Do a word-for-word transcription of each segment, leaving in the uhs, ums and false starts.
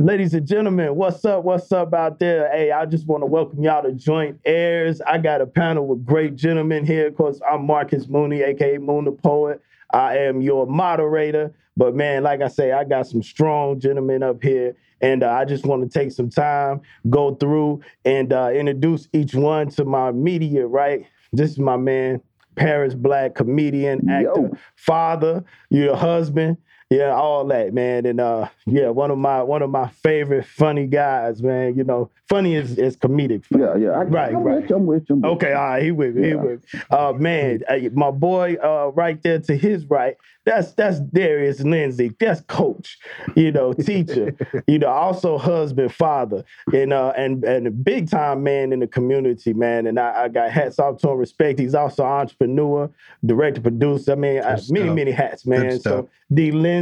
Ladies and gentlemen, what's up? What's up out there? Hey, I just want to welcome y'all to Joint Heirs. I got a panel with great gentlemen here. Of course, I'm Marcus Mooney, a k a. Moon the Poet. I am your moderator. But, man, like I say, I got some strong gentlemen up here. And uh, I just want to take some time, go through, and uh, introduce each one to my immediate right. This is my man, Paris Black, comedian, actor, Yo. father, your husband. Yeah, all that, man. And uh, yeah, one of my one of my favorite funny guys, man. You know, funny is, is comedic. Funny. Yeah, yeah. I, right, I'm right. With you, I'm with you, I'm with okay, you. all right. He with me. Yeah. He with me. Uh, man, my boy, uh, right there to his right. That's that's Darius Lindsey. That's coach. You know, teacher. You know, also husband, father, and uh, and and a big time man in the community, man. And I, I got hats off to him. Respect. He's also entrepreneur, director, producer. I mean, I, many many hats, man. So D Lindsey.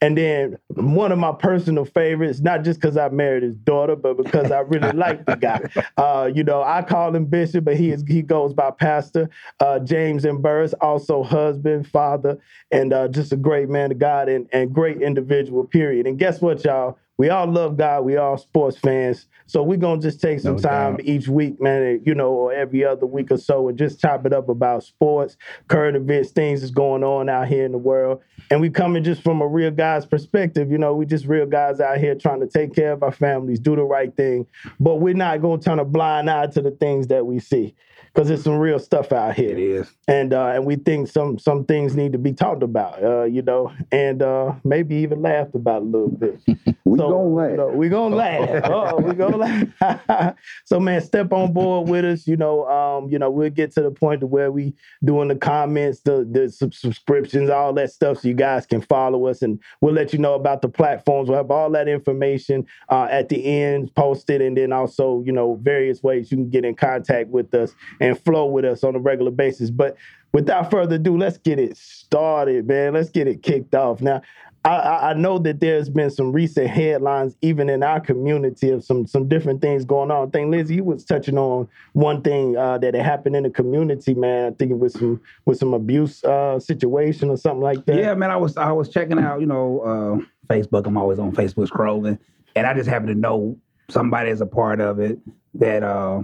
And then one of my personal favorites, not just because I married his daughter, but because I really like the guy. Uh, you know, I call him Bishop, but he is he goes by Pastor. Uh, James M. Burris, also husband, father, and uh, just a great man of God and, and great individual, period. And guess what, y'all? We all love God. We all sports fans. So we're going to just take some no time doubt. each week, man, you know, or every other week or so, and just chop it up about sports, current events, things that's going on out here in the world. And we coming just from a real guy's perspective. You know, we just real guys out here trying to take care of our families, do the right thing. But we're not going to turn a blind eye to the things that we see, because there's some real stuff out here. It is. And, uh, and we think some some things need to be talked about, uh, you know, and uh, maybe even laughed about a little bit. we so, gonna laugh. You know, we gonna laugh. Oh, we gonna laugh. So, man, step on board with us. You know, um, you know, we'll get to the point where we doing the comments, the, the sub- subscriptions, all that stuff, so you guys can follow us, and we'll let you know about the platforms. We'll have all that information uh, at the end posted, and then also, you know, various ways you can get in contact with us and flow with us on a regular basis. But without further ado, let's get it started, man. Let's get it kicked off. Now, I, I know that there's been some recent headlines, even in our community, of some some different things going on. I think, Lizzie, you was touching on one thing uh, that had happened in the community, man. I think it was some with some abuse uh, situation or something like that. Yeah, man. I was I was checking out, you know, uh, Facebook. I'm always on Facebook scrolling, and I just happened to know somebody is a part of it that. Uh,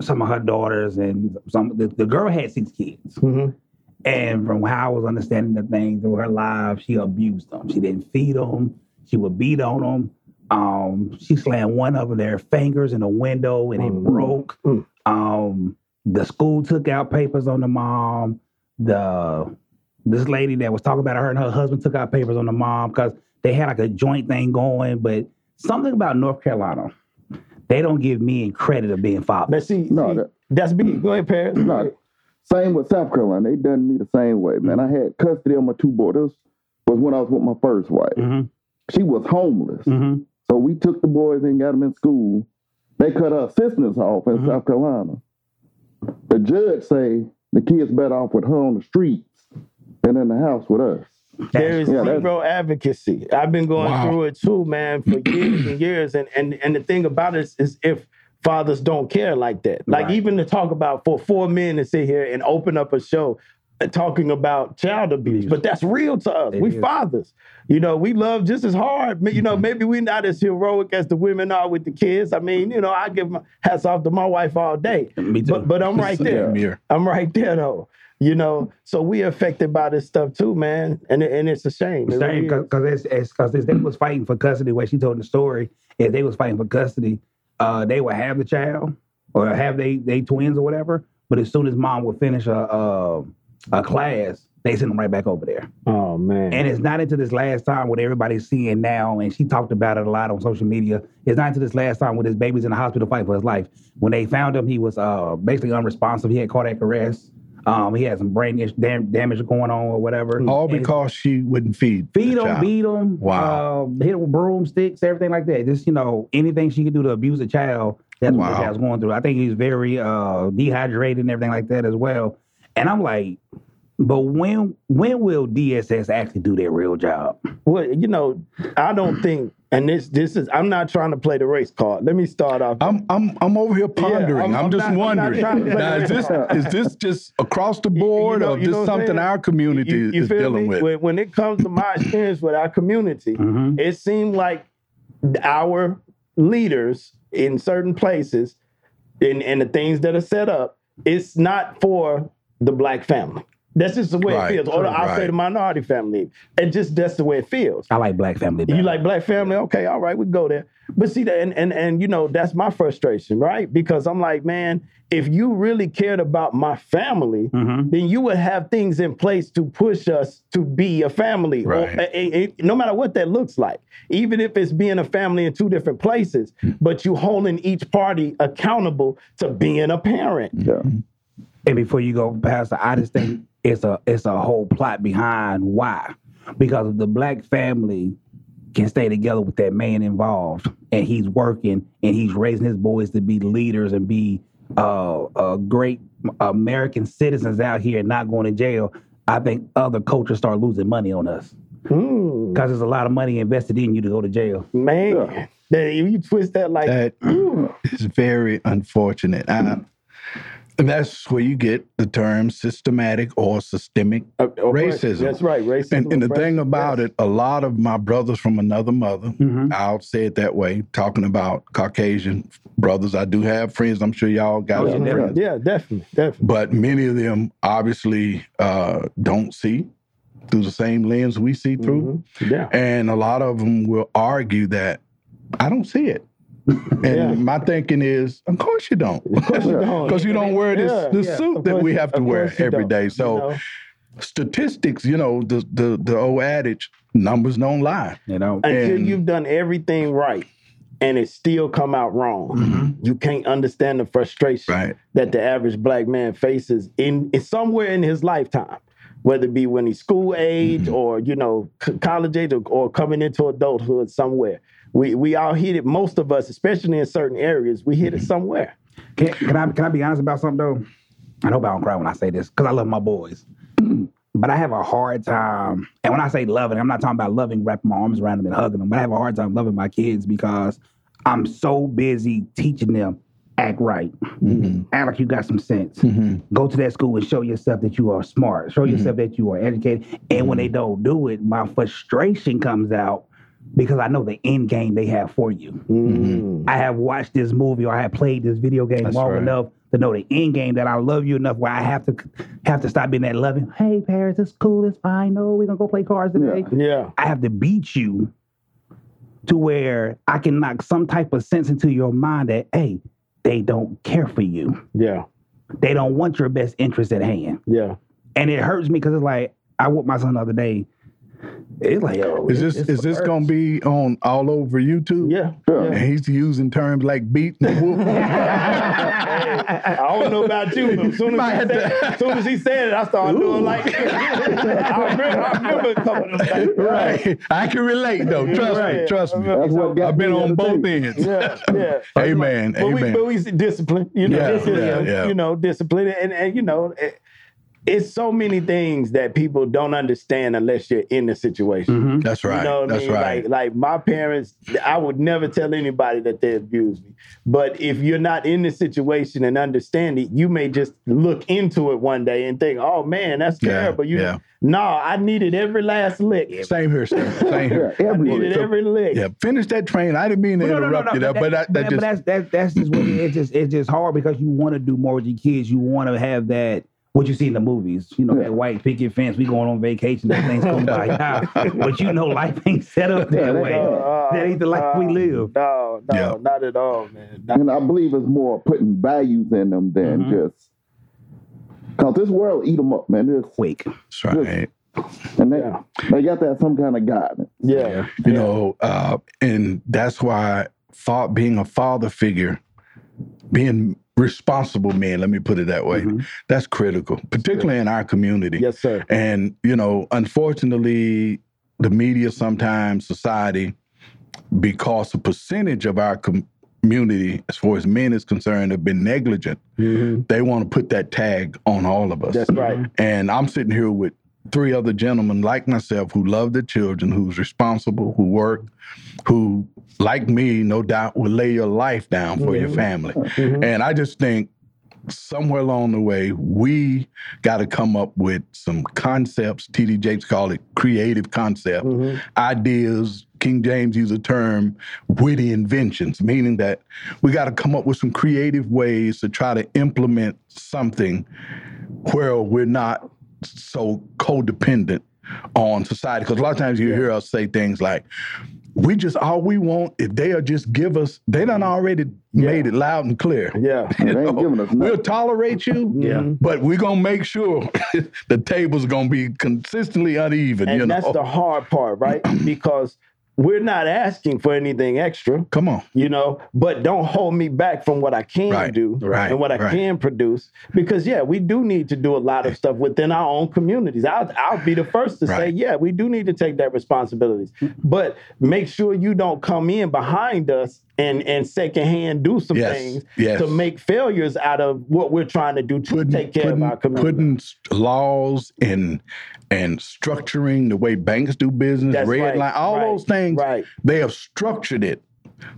Some of her daughters and some the, the girl had six kids, mm-hmm. and from how I was understanding the things through her life, she abused them. She didn't feed them. She would beat on them. Um, she slammed one of their fingers in a window, and mm-hmm. it broke. Mm-hmm. Um, the school took out papers on the mom. The this lady that was talking about her and her husband took out papers on the mom because they had like a joint thing going. But something about North Carolina. They don't give men credit of being fathers. See, no, see, that, that's big. Go ahead, Paris. No, same with South Carolina. They done me the same way, man. Mm-hmm. I had custody of my two daughters. Was when I was with my first wife. Mm-hmm. She was homeless, mm-hmm. so we took the boys and got them in school. They cut our sisters off in mm-hmm. South Carolina. The judge say the kids better off with her on the streets than in the house with us. There is yeah, zero advocacy. I've been going wow. through it too, man, for years and years. And and and the thing about it is, is if fathers don't care like that, like right. even to talk about for four men to sit here and open up a show talking about child abuse, but that's real to us. It we is. fathers, you know, we love just as hard. You know, maybe we're not as heroic as the women are with the kids. I mean, you know, I give my hats off to my wife all day, Me too. But, but I'm right there. I'm right there though. You know, so we affected by this stuff too, man. And and it's a shame. It's shame because it's because they was fighting for custody. When she told the story, if they was fighting for custody, uh, they would have the child or have they they twins or whatever. But as soon as mom would finish a a, a class, they send them right back over there. Oh man! And it's not until this last time what everybody's seeing now, and she talked about it a lot on social media. It's not until this last time when his baby's in the hospital fighting for his life. When they found him, he was uh, basically unresponsive. He had cardiac arrest. Um, he had some brain ish, dam- damage going on or whatever. All and because she wouldn't feed. Feed him, beat him. Wow. Uh, hit him with broomsticks, everything like that. Just, you know, anything she could do to abuse a child, that's wow. what the child's going through. I think he's very uh, dehydrated and everything like that as well. And I'm like, but when when will D S S actually do their real job? Well, you know, I don't think. And this, this is. I'm not trying to play the race card. Let me start off. I'm, I'm, I'm over here pondering. Yeah, I'm, I'm, I'm just not, wondering. I'm now, is this, is this just across the board, you, you know, or you just something our community you, you, you is dealing me? with? When, when it comes to my experience with our community, mm-hmm. it seemed like our leaders in certain places and, and the things that are set up, it's not for the black family. That's just the way right. it feels. Or I'll right. say the minority family. And just that's the way it feels. I like black family better. You like black family? Okay, all right, we go there. But see, and, and, and you know, that's my frustration, right? Because I'm like, man, if you really cared about my family, mm-hmm. then you would have things in place to push us to be a family. Right. Or, a, a, a, no matter what that looks like. Even if it's being a family in two different places, mm-hmm. but you holding each party accountable to being a parent. Yeah. And before you go past the I just think It's a it's a whole plot behind why. Because if the black family can stay together with that man involved and he's working and he's raising his boys to be leaders and be uh, uh, great American citizens out here and not going to jail, I think other cultures start losing money on us. Because there's a lot of money invested in you to go to jail. Man, yeah. that, you twist that like... That ooh. Is very unfortunate. I'm, And that's where you get the term systematic or systemic uh, racism. That's right, racism. And, and the thing about yes. it, a lot of my brothers from another mother, mm-hmm. I'll say it that way, talking about Caucasian brothers. I do have friends. I'm sure y'all got some friends. Yeah, definitely, definitely. But many of them obviously uh, don't see through the same lens we see through. Mm-hmm. Yeah. And a lot of them will argue that I don't see it. And yeah. my thinking is, of course you don't. Because you don't, you don't wear this, yeah, this yeah, suit that we have to wear every don't. day. So you know? Statistics, you know, the, the the old adage, numbers don't lie. You know? Until and, you've done everything right and it still come out wrong. Mm-hmm. You can't understand the frustration right. that the average black man faces in, in somewhere in his lifetime. Whether it be when he's school age mm-hmm. or, you know, c- college age or, or coming into adulthood somewhere. We we all hit it, most of us, especially in certain areas, we hit mm-hmm. it somewhere. Can, can, I, can I be honest about something, though? I hope I don't cry when I say this, because I love my boys. But I have a hard time, and when I say loving, I'm not talking about loving, wrapping my arms around them and hugging them, but I have a hard time loving my kids because I'm so busy teaching them act right. Mm-hmm. Act like you got some sense. Mm-hmm. Go to that school and show yourself that you are smart. Show mm-hmm. yourself that you are educated. And mm-hmm. when they don't do it, my frustration comes out because I know the end game they have for you. Mm-hmm. I have watched this movie or I have played this video game That's long right. enough to know the end game that I love you enough where I have to have to stop being that loving. Hey, Paris, it's cool. It's fine. No, we're going to go play cards today. Yeah. yeah. I have to beat you to where I can knock some type of sense into your mind that, hey, they don't care for you. Yeah. They don't want your best interest at hand. Yeah. And it hurts me because it's like, I whooped my son the other day. It's like, oh, is this is this gonna be on all over YouTube? Yeah, sure. yeah. And he's using terms like beat and whoop. Hey, I don't know about you, but as soon as, he said, as soon as he said it, I started Ooh. doing like this. I remember, I remember some of those things. Right. right. I can relate though. Trust right. me, trust me. That's what I've been on both thing. ends. Yeah, yeah. Amen. But Amen. We, but we discipline, you know, yeah, discipline, yeah, yeah. you know, discipline, and and you know. It, It's so many things that people don't understand unless you're in the situation. Mm-hmm. That's right. You know what That's I mean? right. Like, like my parents, I would never tell anybody that they abused me. But if you're not in the situation and understand it, you may just look into it one day and think, "Oh man, that's yeah, terrible." You, yeah. no, I needed every last lick. Same here, same, same here. I needed so, every lick. Yeah, finish that train. I didn't mean to well, no, interrupt no, no, no, you, but, that, but, that, that, that just, but that's that, that's just what it, it's just it's just hard because you want to do more with your kids. You want to have that. What you see in the movies, you know, yeah. that white picket fence, we going on vacation, that thing's going by. Now. But you know life ain't set up that yeah, way. Uh, that ain't the life uh, we live. No, no, yeah. not at all, man. Not and I believe it's more putting values in them than mm-hmm. just... Because this world eat them up, man. It's quick. That's right. Just, and they, yeah. they got that some kind of guidance. Yeah. yeah. You yeah. know, uh, and that's why thought being a father figure, being... responsible men, let me put it that way. Mm-hmm. That's critical, particularly in our community. Yes, sir. And, you know, unfortunately, the media sometimes, society, because a percentage of our com- community, as far as men is concerned, have been negligent. Mm-hmm. They want to put that tag on all of us. That's right. And I'm sitting here with three other gentlemen like myself who love their children, who's responsible, who work, who, like me, no doubt, will lay your life down for mm-hmm. your family. Mm-hmm. And I just think somewhere along the way, we got to come up with some concepts. T D. Jakes called it creative concept, mm-hmm. ideas. King James used the term witty inventions, meaning that we got to come up with some creative ways to try to implement something where we're not so codependent on society. Because a lot of times you yeah. hear us say things like, we just, all we want, if they'll just give us, they done already yeah. made it loud and clear. Yeah, they ain't giving us nothing. We'll tolerate you, yeah. but we're going to make sure the table's going to be consistently uneven. And you know? That's the hard part, right? Because we're not asking for anything extra. Come on. You know, but don't hold me back from what I can right, do right, and what I right. can produce. Because, yeah, we do need to do a lot of stuff within our own communities. I'll, I'll be the first to right. say, yeah, we do need to take that responsibility. But make sure you don't come in behind us and, and secondhand do some yes, things yes. to make failures out of what we're trying to do to putting, take care putting, of our community. Putting laws in and structuring the way banks do business, that's red right, line, all right, those things, right. they have structured it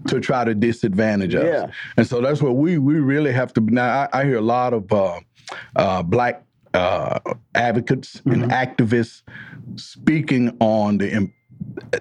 to try to disadvantage us. Yeah. And so that's what we we really have to, now I, I hear a lot of uh, uh, black uh, advocates mm-hmm. and activists speaking on the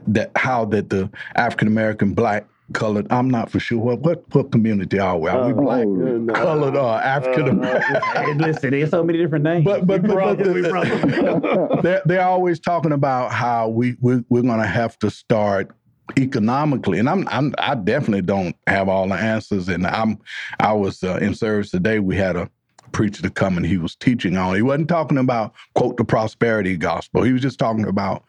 that how that the African-American black colored, I'm not for sure. What what, what community are we? Are uh, we black, oh, colored, or uh, African American? Uh, hey, listen, there's so many different names. But but, but, but, but they're, they're always talking about how we we're, we're going to have to start economically, and I'm, I'm I definitely don't have all the answers. And I'm I was uh, in service today. We had a preacher to come, and he was teaching on. He wasn't talking about quote the prosperity gospel. He was just talking about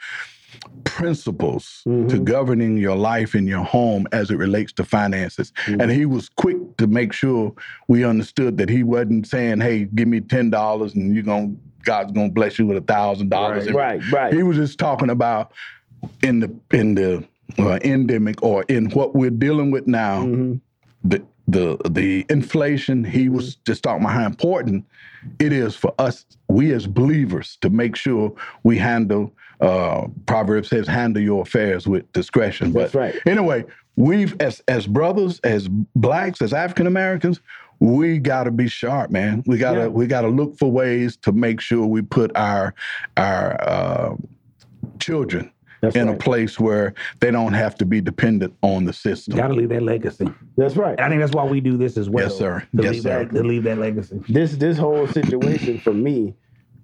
principles mm-hmm. to governing your life and your home as it relates to finances. Mm-hmm. And he was quick to make sure we understood that he wasn't saying, hey, give me ten dollars and you're gonna, God's going to bless you with one thousand dollars. Right, right, right. He was just talking about in the in the uh, endemic or in what we're dealing with now, mm-hmm. the the the inflation, he was just talking about how important it is for us, we as believers, to make sure we handle Uh, Proverbs says, handle your affairs with discretion. But that's right. Anyway, we've, as as brothers, as blacks, as African-Americans, we got to be sharp, man. We got to yeah. we got to look for ways to make sure we put our, our uh, children that's in right. a place where they don't have to be dependent on the system. Got to leave that legacy. That's right. I think that's why we do this as well. Yes, sir. To yes, leave sir. That, to leave that legacy. This, this whole situation for me,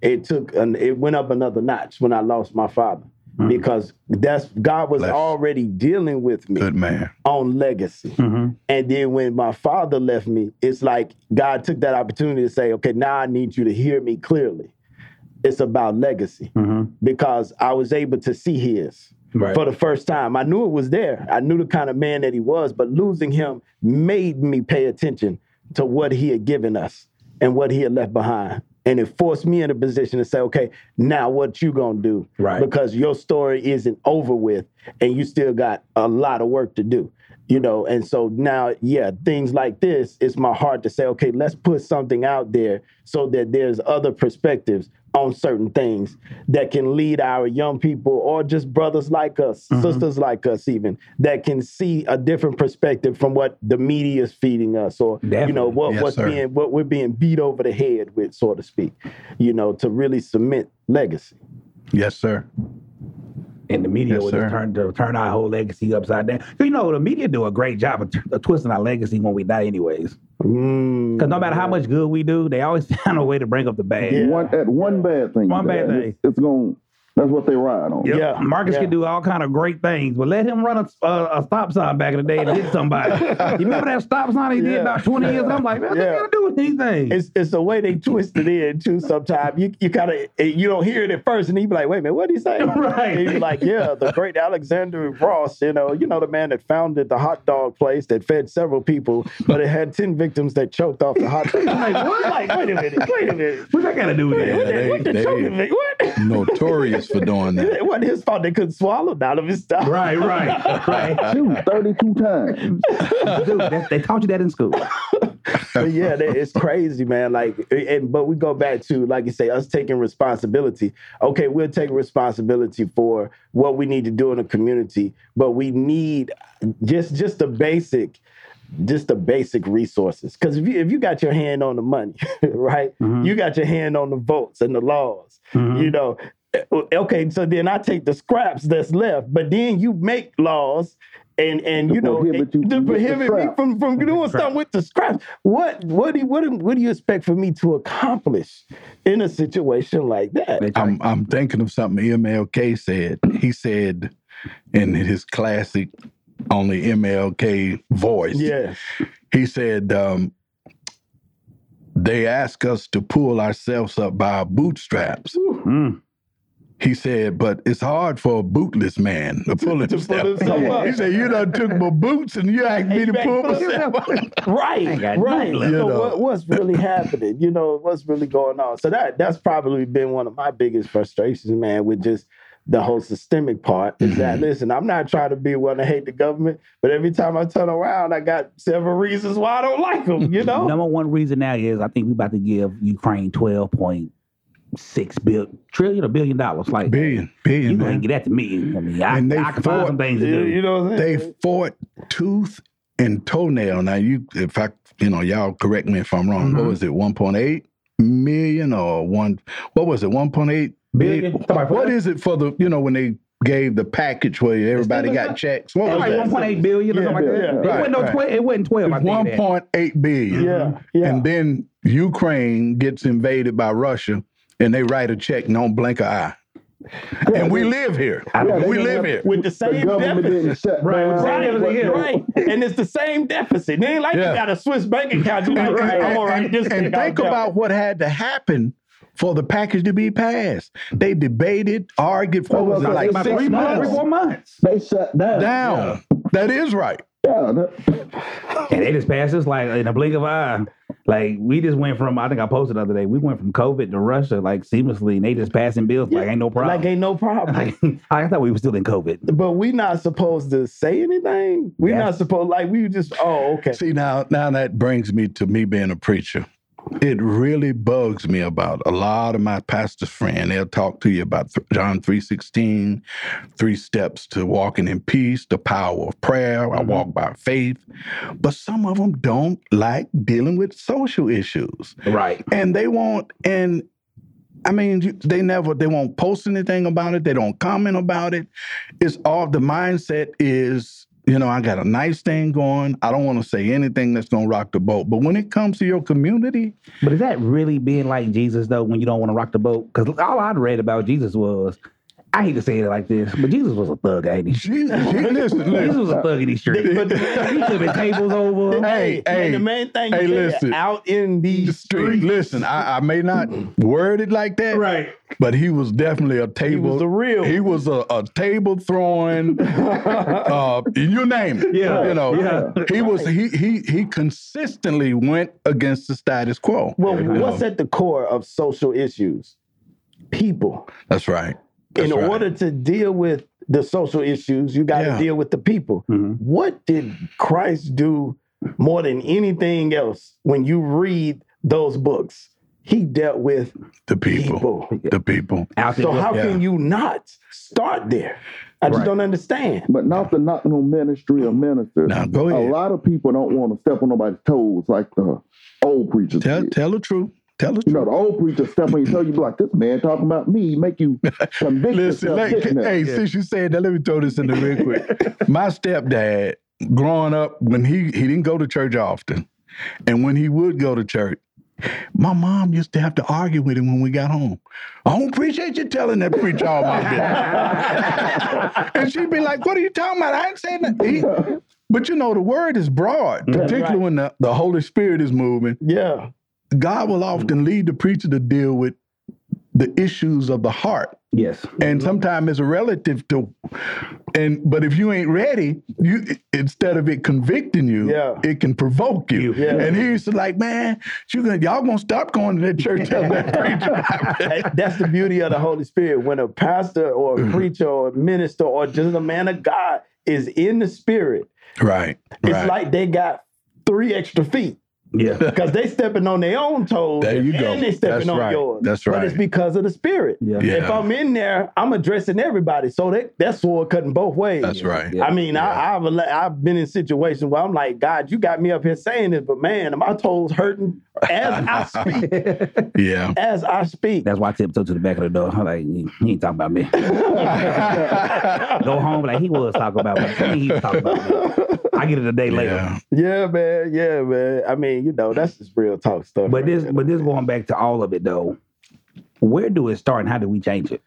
It took, an, it went up another notch when I lost my father mm-hmm. because that's God was Bless. already dealing with me Good man. on legacy. Mm-hmm. And then when my father left me, it's like God took that opportunity to say, okay, now I need you to hear me clearly. It's about legacy mm-hmm. because I was able to see his right. for the first time. I knew it was there. I knew the kind of man that he was, but losing him made me pay attention to what he had given us and what he had left behind. And it forced me in a position to say, okay, now what you gonna do? Right. Because your story isn't over with and you still got a lot of work to do, you know? And so now, yeah, things like this, it's my heart to say, okay, let's put something out there so that there's other perspectives on certain things that can lead our young people or just brothers like us, mm-hmm. sisters like us even, that can see a different perspective from what the media is feeding us or, Definitely. you know, what, yes, what's sir. being, what we're being beat over the head with, so to speak, you know, to really cement legacy. Yes, sir. And the media yes, would just turn, to turn our whole legacy upside down. You know, the media do a great job of, t- of twisting our legacy when we die anyways. Because mm, no matter yeah. how much good we do, they always find a way to bring up the bad. Yeah. One, that one bad thing. One bad thing. It's, it's going, that's what they ride on. Yep. Yeah, Marcus yeah. can do all kind of great things, but let him run a, uh, a stop sign back in the day and hit somebody. You remember that stop sign he yeah. did about twenty years ago? I'm like, man, yeah. they got to do with these things. It's, it's the way they twist it in, too, sometimes. You you gotta, you don't hear it at first, and he be like, wait a minute, what did he say? Right. He'd be like, yeah, the great Alexander Ross, you know, you know the man that founded the hot dog place that fed several people, but it had ten victims that choked off the hot dog. I'm like, what? Like, wait a minute, wait a minute. What's that got to do with yeah, that? They, what the choking? What? Notorious. For doing that. It wasn't his fault they couldn't swallow out of his stuff. Right, right, right. Shoot, thirty-two times. Dude, that, they taught you that in school. But yeah, that, it's crazy, man. Like, and, but we go back to, like you say, us taking responsibility. Okay, we'll take responsibility for what we need to do in the community, but we need just just the basic just the basic resources. Because if you, if you got your hand on the money, right, mm-hmm. you got your hand on the votes and the laws, mm-hmm. you know, okay, so then I take the scraps that's left, but then you make laws and, and you to know, prohibit, you to prohibit me from, from doing something with the scraps. What what do you, what, what do you expect for me to accomplish in a situation like that? I'm, I'm thinking of something M L K said. He said in his classic only M L K voice, yes. he said, um, they ask us to pull ourselves up by our bootstraps. Mm. He said, but it's hard for a bootless man to pull himself, to pull himself up. He said, you done took my boots and you asked me to pull myself up. Right, right. You know, what, what's really happening? You know, what's really going on? So that that's probably been one of my biggest frustrations, man, with just the whole systemic part is that, mm-hmm. listen, I'm not trying to be one to hate the government, but every time I turn around, I got several reasons why I don't like them, you know? Number one reason now is I think we're about to give Ukraine twelve point six billion, trillion or billion dollars. Like billion, billion, you man. You can get that to me. I mean, I, and they I can fought, find some things to do. You know what I'm saying? They fought tooth and toenail. Now, you, if I, you know, y'all correct me if I'm wrong. Mm-hmm. What was it, one point eight million or one, what was it, one point eight? Billion. What is it for the, you know, when they gave the package where everybody got like, checks? What was like that? one point eight billion or something yeah, like that. Yeah, it, right, wasn't no right. twelve, it wasn't twelve, it's I think. one point eight billion. Yeah, yeah. And then Ukraine gets invaded by Russia and they write a check and don't blink an eye. Yeah, and we they, live here. Yeah, we live here. With the same the deficit. Right, right, right. right. And it's the same deficit. They ain't like yeah. you got a Swiss bank account. You like, right, I'm all right. And, and, and, and think about what had to happen for the package to be passed. They debated, argued for well, well, like six three months. Three, four months. They shut down. Down. Yeah. That is right. Yeah. And they just passed us like in a blink of an eye. Like, we just went from, I think I posted the other day, we went from COVID to Russia, like, seamlessly, and they just passing bills yeah. like ain't no problem. Like ain't no problem. Like, I thought we were still in COVID. But we not supposed to say anything. We yes. not supposed, like, we just, oh, okay. See, now, now that brings me to me being a preacher. It really bugs me about a lot of my pastor's friends. They'll talk to you about John three sixteen, three steps to walking in peace, the power of prayer, I walk by faith. But some of them don't like dealing with social issues. Right. And they won't, and I mean, they never, they won't post anything about it. They don't comment about it. It's all, the mindset is, you know, I got a nice thing going. I don't want to say anything that's going to rock the boat. But when it comes to your community. But is that really being like Jesus, though, when you don't want to rock the boat? Because all I'd read about Jesus was, I hate to say it like this, but Jesus was a thug, ain't he? Jesus, listen, Jesus was a thug in these streets. But he flipping tables over. Hey, hey, hey, the main thing hey, you said out in the street. street. Listen, I, I may not word it like that, right? But he was definitely a table. He was a real. He was a, a table throwing. uh, you name it. Yeah, you know. Yeah. He was. He he he consistently went against the status quo. Well, you what's know? At the core of social issues? People. That's right. That's in order right. to deal with the social issues, you got to yeah. deal with the people. Mm-hmm. What did Christ do more than anything else when you read those books? He dealt with the people. people. The people. So how yeah. can you not start there? I just right. don't understand. But not to knock no ministry or ministers. Now, go ahead. A lot of people don't want to step on nobody's toes like the old preachers Tell, did. tell the truth. Tell us. You know, the old preacher stuff when he tell you, be like, this man talking about me, make you convict Listen, like, hey, yeah. since you said that, let me throw this in there real quick. My stepdad, growing up, when he, he didn't go to church often, and when he would go to church, my mom used to have to argue with him when we got home. I don't appreciate you telling that preacher all my business. And she'd be like, what are you talking about? I ain't saying that. But you know, the word is broad, particularly yeah, right. when the, the Holy Spirit is moving. Yeah. God will often lead the preacher to deal with the issues of the heart. Yes. And sometimes it's relative to, and but if you ain't ready, you instead of it convicting you, yeah. it can provoke you. Yeah. And he used to like, man, you gonna, y'all gonna stop going to that church. That That's the beauty of the Holy Spirit. When a pastor or a preacher or a minister or just a man of God is in the spirit. Right. It's right. like they got three extra feet. Yeah. Because they stepping on their own toes. There you go. And they stepping That's on right. yours. That's right. But it's because of the spirit. Yeah. Yeah. If I'm in there, I'm addressing everybody. So they, that sword cutting both ways. That's right. Yeah. I mean, yeah. I, I've I've been in situations where I'm like, God, you got me up here saying this, but man, my toes hurting as I speak. Yeah. As I speak. That's why I tiptoed to the back of the door. I'm like, he, he ain't talking about me. Go home like he was talking about me. He ain't talking about me. I get it a day yeah. later. Yeah, man. Yeah, man. I mean, you know, that's just real talk stuff. But right this, there, but man. this going back to all of it though. Where do it start, and how do we change it?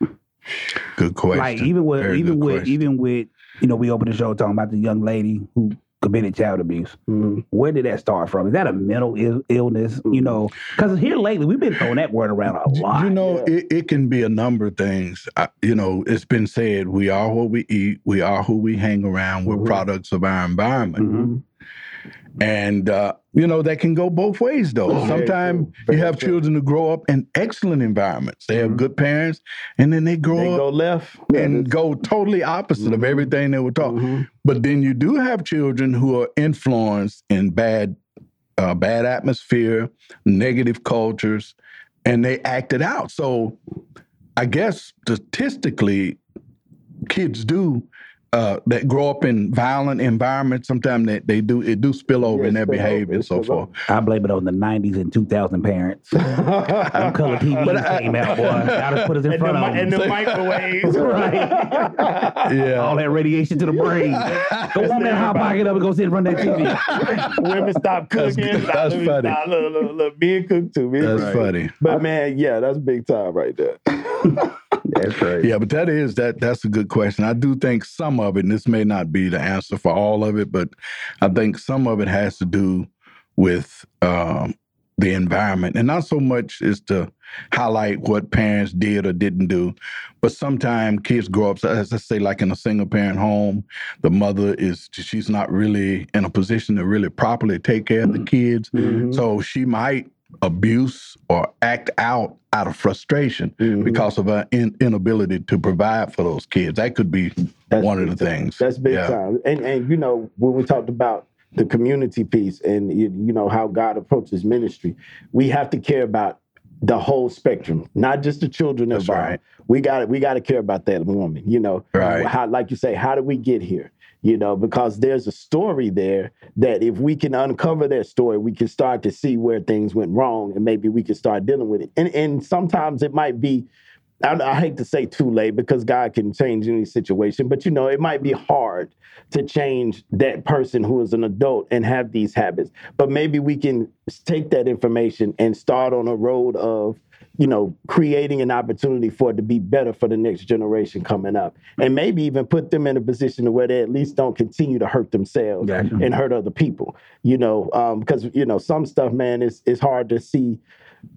Good question. Like even with, Very even with, question. even with, you know, we opened the show talking about the young lady who committed child abuse. Mm-hmm. Where did that start from? Is that a mental il- illness? Mm-hmm. You know, because here lately we've been throwing that word around a lot. You know, yeah. it, it can be a number of things. I, you know, it's been said, we are what we eat. We are who we hang around. We're mm-hmm. products of our environment. Mm-hmm. And, uh, you know, that can go both ways, though. Oh, Sometimes you have true. children who grow up in excellent environments. They mm-hmm. have good parents, and then they grow they up go left. and yeah, go totally opposite mm-hmm. of everything they were taught. Mm-hmm. But then you do have children who are influenced in bad, uh, bad atmosphere, negative cultures, and they act it out. So I guess statistically, kids do Uh, that grow up in violent environments, sometimes they, they do it do spill over yeah, in their behavior and so forth. I blame it on the nineties and two thousand parents. I'm color T Vs came out, boy. Gotta put us in and front the, of them. And the microwaves. Right. Yeah. All that radiation to the brain. Go warm that hot pocket up and go sit in front of that T V. Women stop cooking. That's, that's funny. Stop, look, look, look, being cooked too. Being that's right. funny. But man, yeah, that's big time right there. That's crazy. Yeah, but that is that. That's a good question. I do think some of it, and this may not be the answer for all of it, but I think some of it has to do with um, the environment, and not so much is to highlight what parents did or didn't do, but sometimes kids grow up, as I say, like in a single parent home, the mother is she's not really in a position to really properly take care of the kids, mm-hmm. so she might abuse or act out out of frustration mm-hmm. because of our in, inability to provide for those kids. That could be that's one of the time. things. That's big yeah. time. And, and, you know, when we talked about the community piece and, you know, how God approaches ministry, we have to care about the whole spectrum, not just the children involved. Right. We got We got to care about that woman, you know. Right. How, like you say, how did we get here? You know, because there's a story there that if we can uncover that story, we can start to see where things went wrong and maybe we can start dealing with it. And and sometimes it might be, I, I hate to say too late because God can change any situation, but, you know, it might be hard to change that person who is an adult and have these habits. But maybe we can take that information and start on a road of, you know, creating an opportunity for it to be better for the next generation coming up. And maybe even put them in a position where they at least don't continue to hurt themselves gotcha. and hurt other people, you know, um, because, you know, some stuff, man, it's, it's hard to see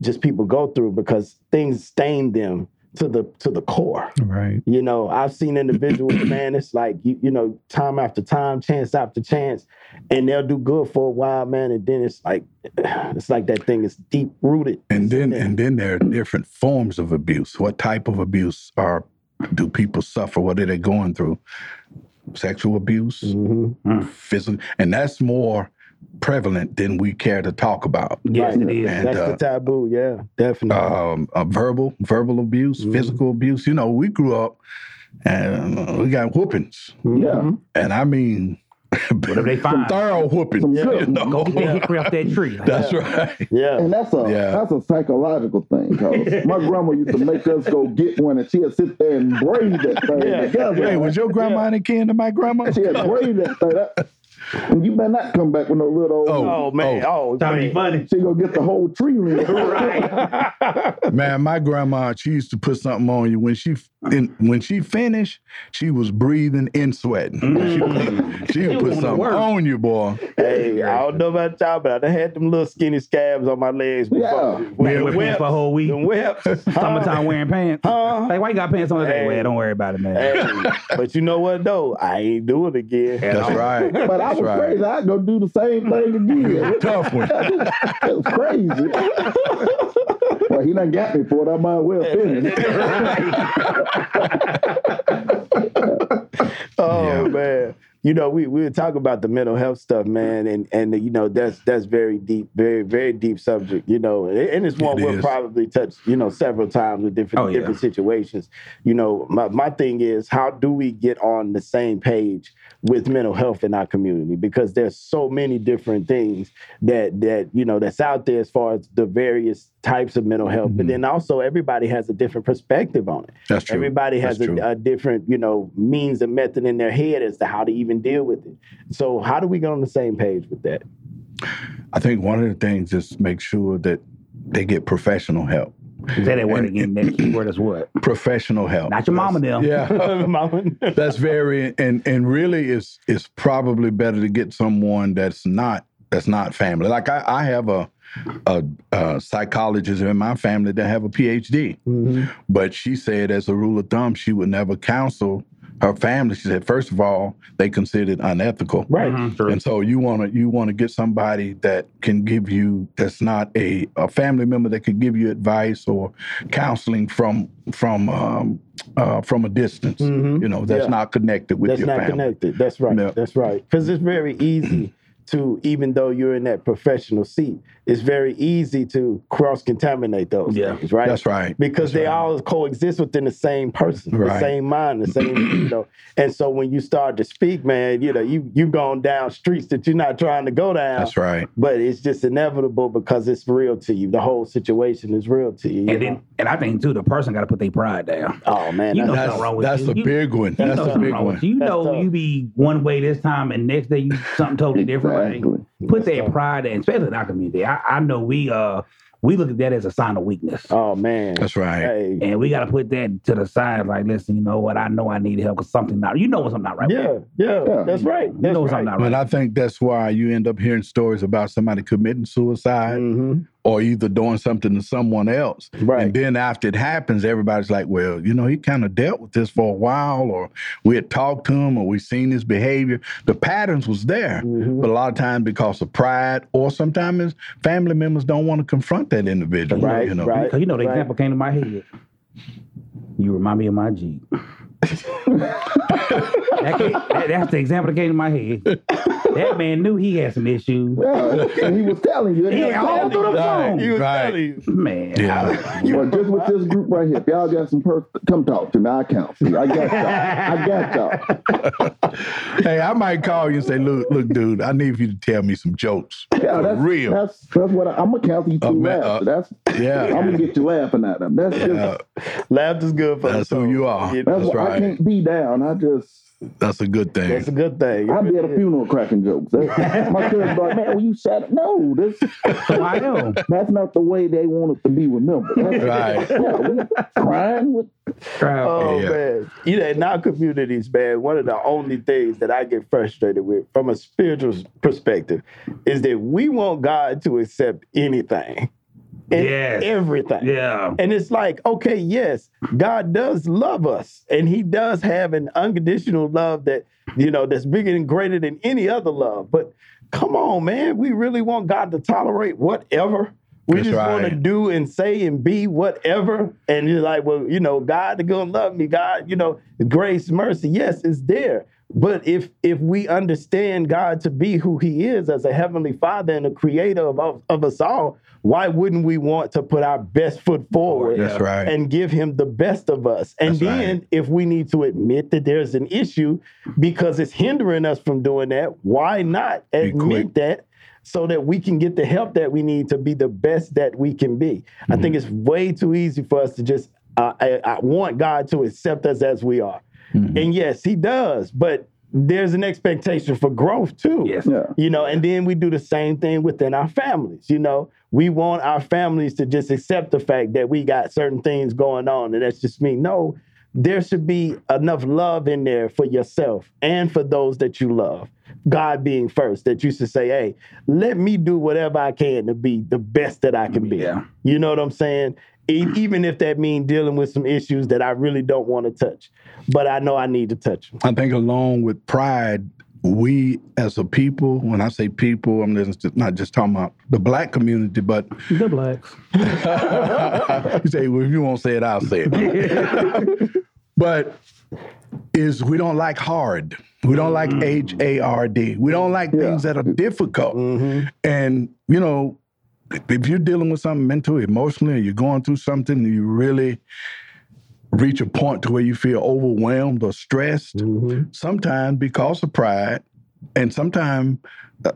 just people go through because things stain them to the to the core. Right. You know, I've seen individuals, man, it's like, you, you know, time after time, chance after chance, and they'll do good for a while, man. And then it's like, it's like that thing is deep rooted. And then and then there are different forms of abuse. What type of abuse are do people suffer? What are they going through? Sexual abuse, mm-hmm. physical, and that's more prevalent than we care to talk about. Yes, right. it is. And, That's uh, the taboo, yeah, definitely. Um, uh, verbal, verbal abuse, mm-hmm. physical abuse. You know, we grew up and uh, we got whoopings. Yeah. And I mean, whatever they find. Some thorough whoopings. Some yeah. you know? Go get that hickory off that tree. That's yeah. right. Yeah. And that's a yeah. that's a psychological thing. Cause my grandma used to make us go get one, and she'd sit there and braid that thing yeah. together. Hey, was your grandma yeah. the kin to my grandma? She'd braid that thing. That, You better not come back with no little old. Oh, oh man, oh, Tommy funny. She gonna get the whole tree ring. Right. Man, my grandma, she used to put something on you when she in, when she finished. She was breathing and sweating. Mm. She, she would put something on you, boy. Hey, I don't know about y'all, but I had them little skinny scabs on my legs before. Yeah. Wearing whips, whips for a whole week. Whips. Summertime wearing pants. Huh? Like why you got pants on? Hey. Like, well, don't worry about it, man. Hey. But you know what though? I ain't do it again. That's right. But I was right. crazy. I'd go do the same thing again. Tough one. That was crazy. Well, he done got me for it. I might well finish. Oh, yeah. man. you know, we we would talk about the mental health stuff, man, and and you know that's that's very deep, very very deep subject, you know, and it's one it we'll is. probably touch, you know, several times with different oh, different yeah. situations. You know, my my thing is, how do we get on the same page with mental health in our community? Because there's so many different things that that you know that's out there as far as the various types of mental health, mm-hmm. but then also everybody has a different perspective on it. That's true. Everybody has a, a different, you know, means and method in their head as to how to even deal with it. So how do we get on the same page with that? I think one of the things is make sure that they get professional help. Say that word and, again. That keyword is what? Professional help. Not your mama them. Yeah. Mama. That's very, and and really it's, it's probably better to get someone that's not, that's not family. Like I, I have a, A, a psychologist in my family that have a P H D. Mm-hmm. But she said, as a rule of thumb, she would never counsel her family. She said, first of all, they consider it unethical. Right. Mm-hmm. And so you want to you want to get somebody that can give you, that's not a, a family member that can give you advice or counseling from from um, uh, from a distance. Mm-hmm. You know, that's yeah. not connected with that's your family. That's not connected. That's right. No. That's right. Because it's very easy. To, even though you're in that professional seat, it's very easy to cross-contaminate those yeah, things, right? That's right. Because that's they right. all coexist within the same person, right. the same mind, the same, you know. And so when you start to speak, man, you know, you, you've gone down streets that you're not trying to go down. That's right. But it's just inevitable because it's real to you. The whole situation is real to you. you and then, and I think, too, the person got to put their pride down. Oh, man. You that's, know that's, something wrong with that's you. A you, big one. That's know a big one. You, you know tough. You be one way this time and next day you something totally different. Exactly. Put their pride in, especially in our community. I, I know we uh we look at that as a sign of weakness. Oh man, that's right. Hey. And we got to put that to the side. Like, listen, you know what? I know I need help because something not. You know when something not right. Yeah, yeah, yeah. That's right. You that's know right. something not right. And I think that's why you end up hearing stories about somebody committing suicide. Mm-hmm. Or either doing something to someone else. Right. And then after it happens, everybody's like, well, you know, he kind of dealt with this for a while, or we had talked to him, or we seen his behavior. The patterns was there. Mm-hmm. But a lot of times because of pride, or sometimes family members don't want to confront that individual. Right, you know, right, you know the right. example came to my head. You remind me of my Jeep. that came, that, that's the example that came to my head. That man knew he had some issues. Well, and he was telling you. He, he was all through the phone. He was right. telling you. Man. Yeah. Well, just with this group right here, if y'all got some perks, come talk to me. I counsel you. I got y'all. I got y'all. Hey, I might call you and say, look, look, dude, I need you to tell me some jokes. Yeah, that's, real. That's, that's what I, I'm going to counsel you to uh, laugh. Uh, that's, yeah. I'm going to get you laughing at them. That's yeah. just, laugh is good for That's us. Who you are. That's, that's right. I can't be down. I just... That's a good thing. That's a good thing. I'd be at a funeral cracking jokes. That's, my cousin's like, man, will you shut up? No, this, I know. That's not the way they want it to be remembered. That's, right. Yeah, we crying with... Oh, yeah. man. You know, in our communities, man, one of the only things that I get frustrated with from a spiritual perspective is that we want God to accept anything. And yes. everything. Yeah. And it's like, okay, yes, God does love us. And he does have an unconditional love that, you know, that's bigger and greater than any other love. But come on, man, we really want God to tolerate whatever. We that's just right. want to do and say and be whatever. And you're like, well, you know, God is going to love me. God, you know, grace, mercy, yes, it's there. But if if we understand God to be who he is as a heavenly father and a creator of, of, of us all, why wouldn't we want to put our best foot forward That's right. and give him the best of us? And That's then right. if we need to admit that there's an issue because it's hindering us from doing that, why not admit that? So that we can get the help that we need to be the best that we can be. Mm-hmm. I think it's way too easy for us to just, uh, I, I want God to accept us as we are. Mm-hmm. And yes, he does, but there's an expectation for growth too. Yes. Yeah. You know, and then we do the same thing within our families. You know, we want our families to just accept the fact that we got certain things going on and that's just me. No, there should be enough love in there for yourself and for those that you love. God being first, that you should say, hey, let me do whatever I can to be the best that I can be. Yeah. You know what I'm saying? Even if that means dealing with some issues that I really don't want to touch, but I know I need to touch them. I think along with pride, we as a people, when I say people, I'm just not just talking about the black community, but... The blacks. You say, well, if you won't say it, I'll say it. But... is we don't like hard. We don't like mm-hmm. H A R D. We don't like yeah. things that are difficult. Mm-hmm. And, you know, if you're dealing with something mentally, emotionally, you're going through something, you really reach a point to where you feel overwhelmed or stressed, mm-hmm. sometimes because of pride, and sometimes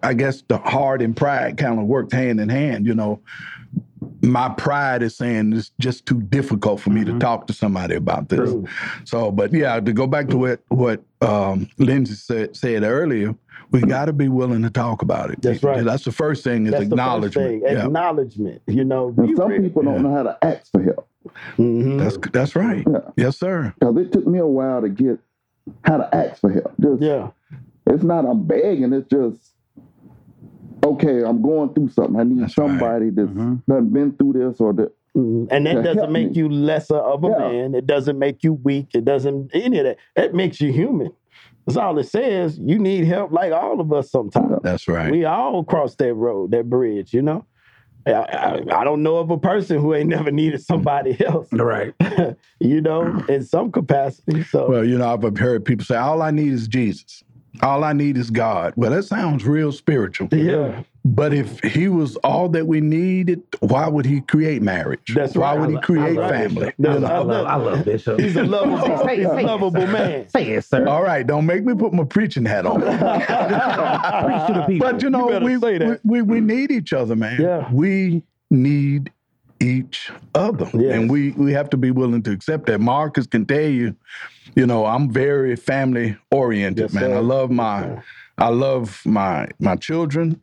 I guess the hard and pride kind of worked hand in hand, you know. My pride is saying it's just too difficult for me mm-hmm. to talk to somebody about this. True. So, but yeah, to go back to what, what um, Lindsey said, said earlier, we got to be willing to talk about it. That's right. That's the first thing is That's acknowledgement. The first thing. Yeah. Acknowledgement, you know. And some ready. people don't yeah. know how to ask for help. Mm-hmm. That's that's right. Yeah. Yes, sir. Because it took me a while to get how to ask for help. Just, yeah. It's not I'm begging, it's just, okay, I'm going through something. I need that's somebody right. that's mm-hmm. done been through this or that. Mm-hmm. And that doesn't make me. you lesser of a yeah. man. It doesn't make you weak. It doesn't, any of that. That makes you human. That's all it says. You need help like all of us sometimes. That's right. We all cross that road, that bridge, you know? I, I, I don't know of a person who ain't never needed somebody else. Right. You know, in some capacity. So. Well, you know, I've heard people say, all I need is Jesus. All I need is God. Well, that sounds real spiritual. Yeah. But if he was all that we needed, why would he create marriage? That's why right. would he create I family? No, you know? I, love, I love this show. He's a lovable, say, he's say lovable it, man. Say it, sir. All right, don't make me put my preaching hat on. Preach to the people. But, you know, you we, say that. we we we need each other, man. Yeah. We need each other. Yes. And we, we have to be willing to accept that. Marcus can tell you, you know, I'm very family oriented, yes, man. Sir. I love my, yeah. I love my, my children.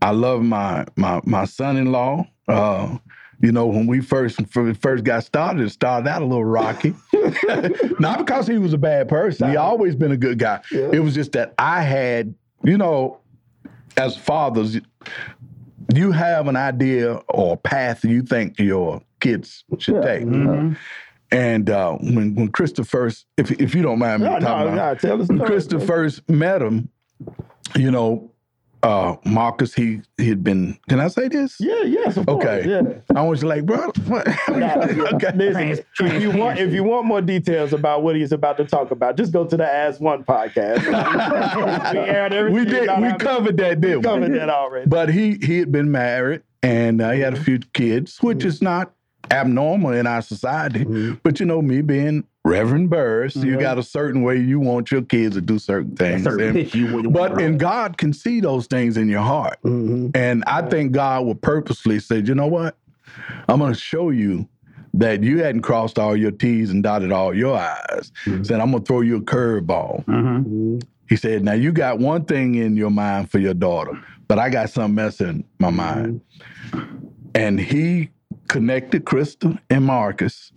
I love my, my, my son-in-law. Uh, you know, when we first, first got started, it started out a little rocky. Not because he was a bad person. He always been a good guy. Yeah. It was just that I had, you know, as fathers, you have an idea or a path you think your kids should yeah. take. Mm-hmm. And uh, when when Christopher first, if if you don't mind me no, talking no, about, no, tell us when Christopher first met him, you know, uh, Marcus, he he had been. Can I say this? Yeah, yes. Of okay. Course, yeah. I was like, bro. What? okay. Listen, if you want, if you want more details about what he's about to talk about, just go to the Ask One podcast. we aired everything. We did. We covered that, didn't we? Covered that already. But he he had been married and uh, he had a few kids, which mm-hmm. is not abnormal in our society. Mm-hmm. But, you know, me being Reverend Burris, mm-hmm. you got a certain way you want your kids to do certain things. Certain and, you but right. and God can see those things in your heart. Mm-hmm. And I yeah. think God would purposely say, you know what? I'm going to show you that you hadn't crossed all your T's and dotted all your I's. Mm-hmm. Said, I'm going to throw you a curveball. Mm-hmm. He said, now you got one thing in your mind for your daughter, but I got something else in my mind. Mm-hmm. And he connected Christa and Marcus,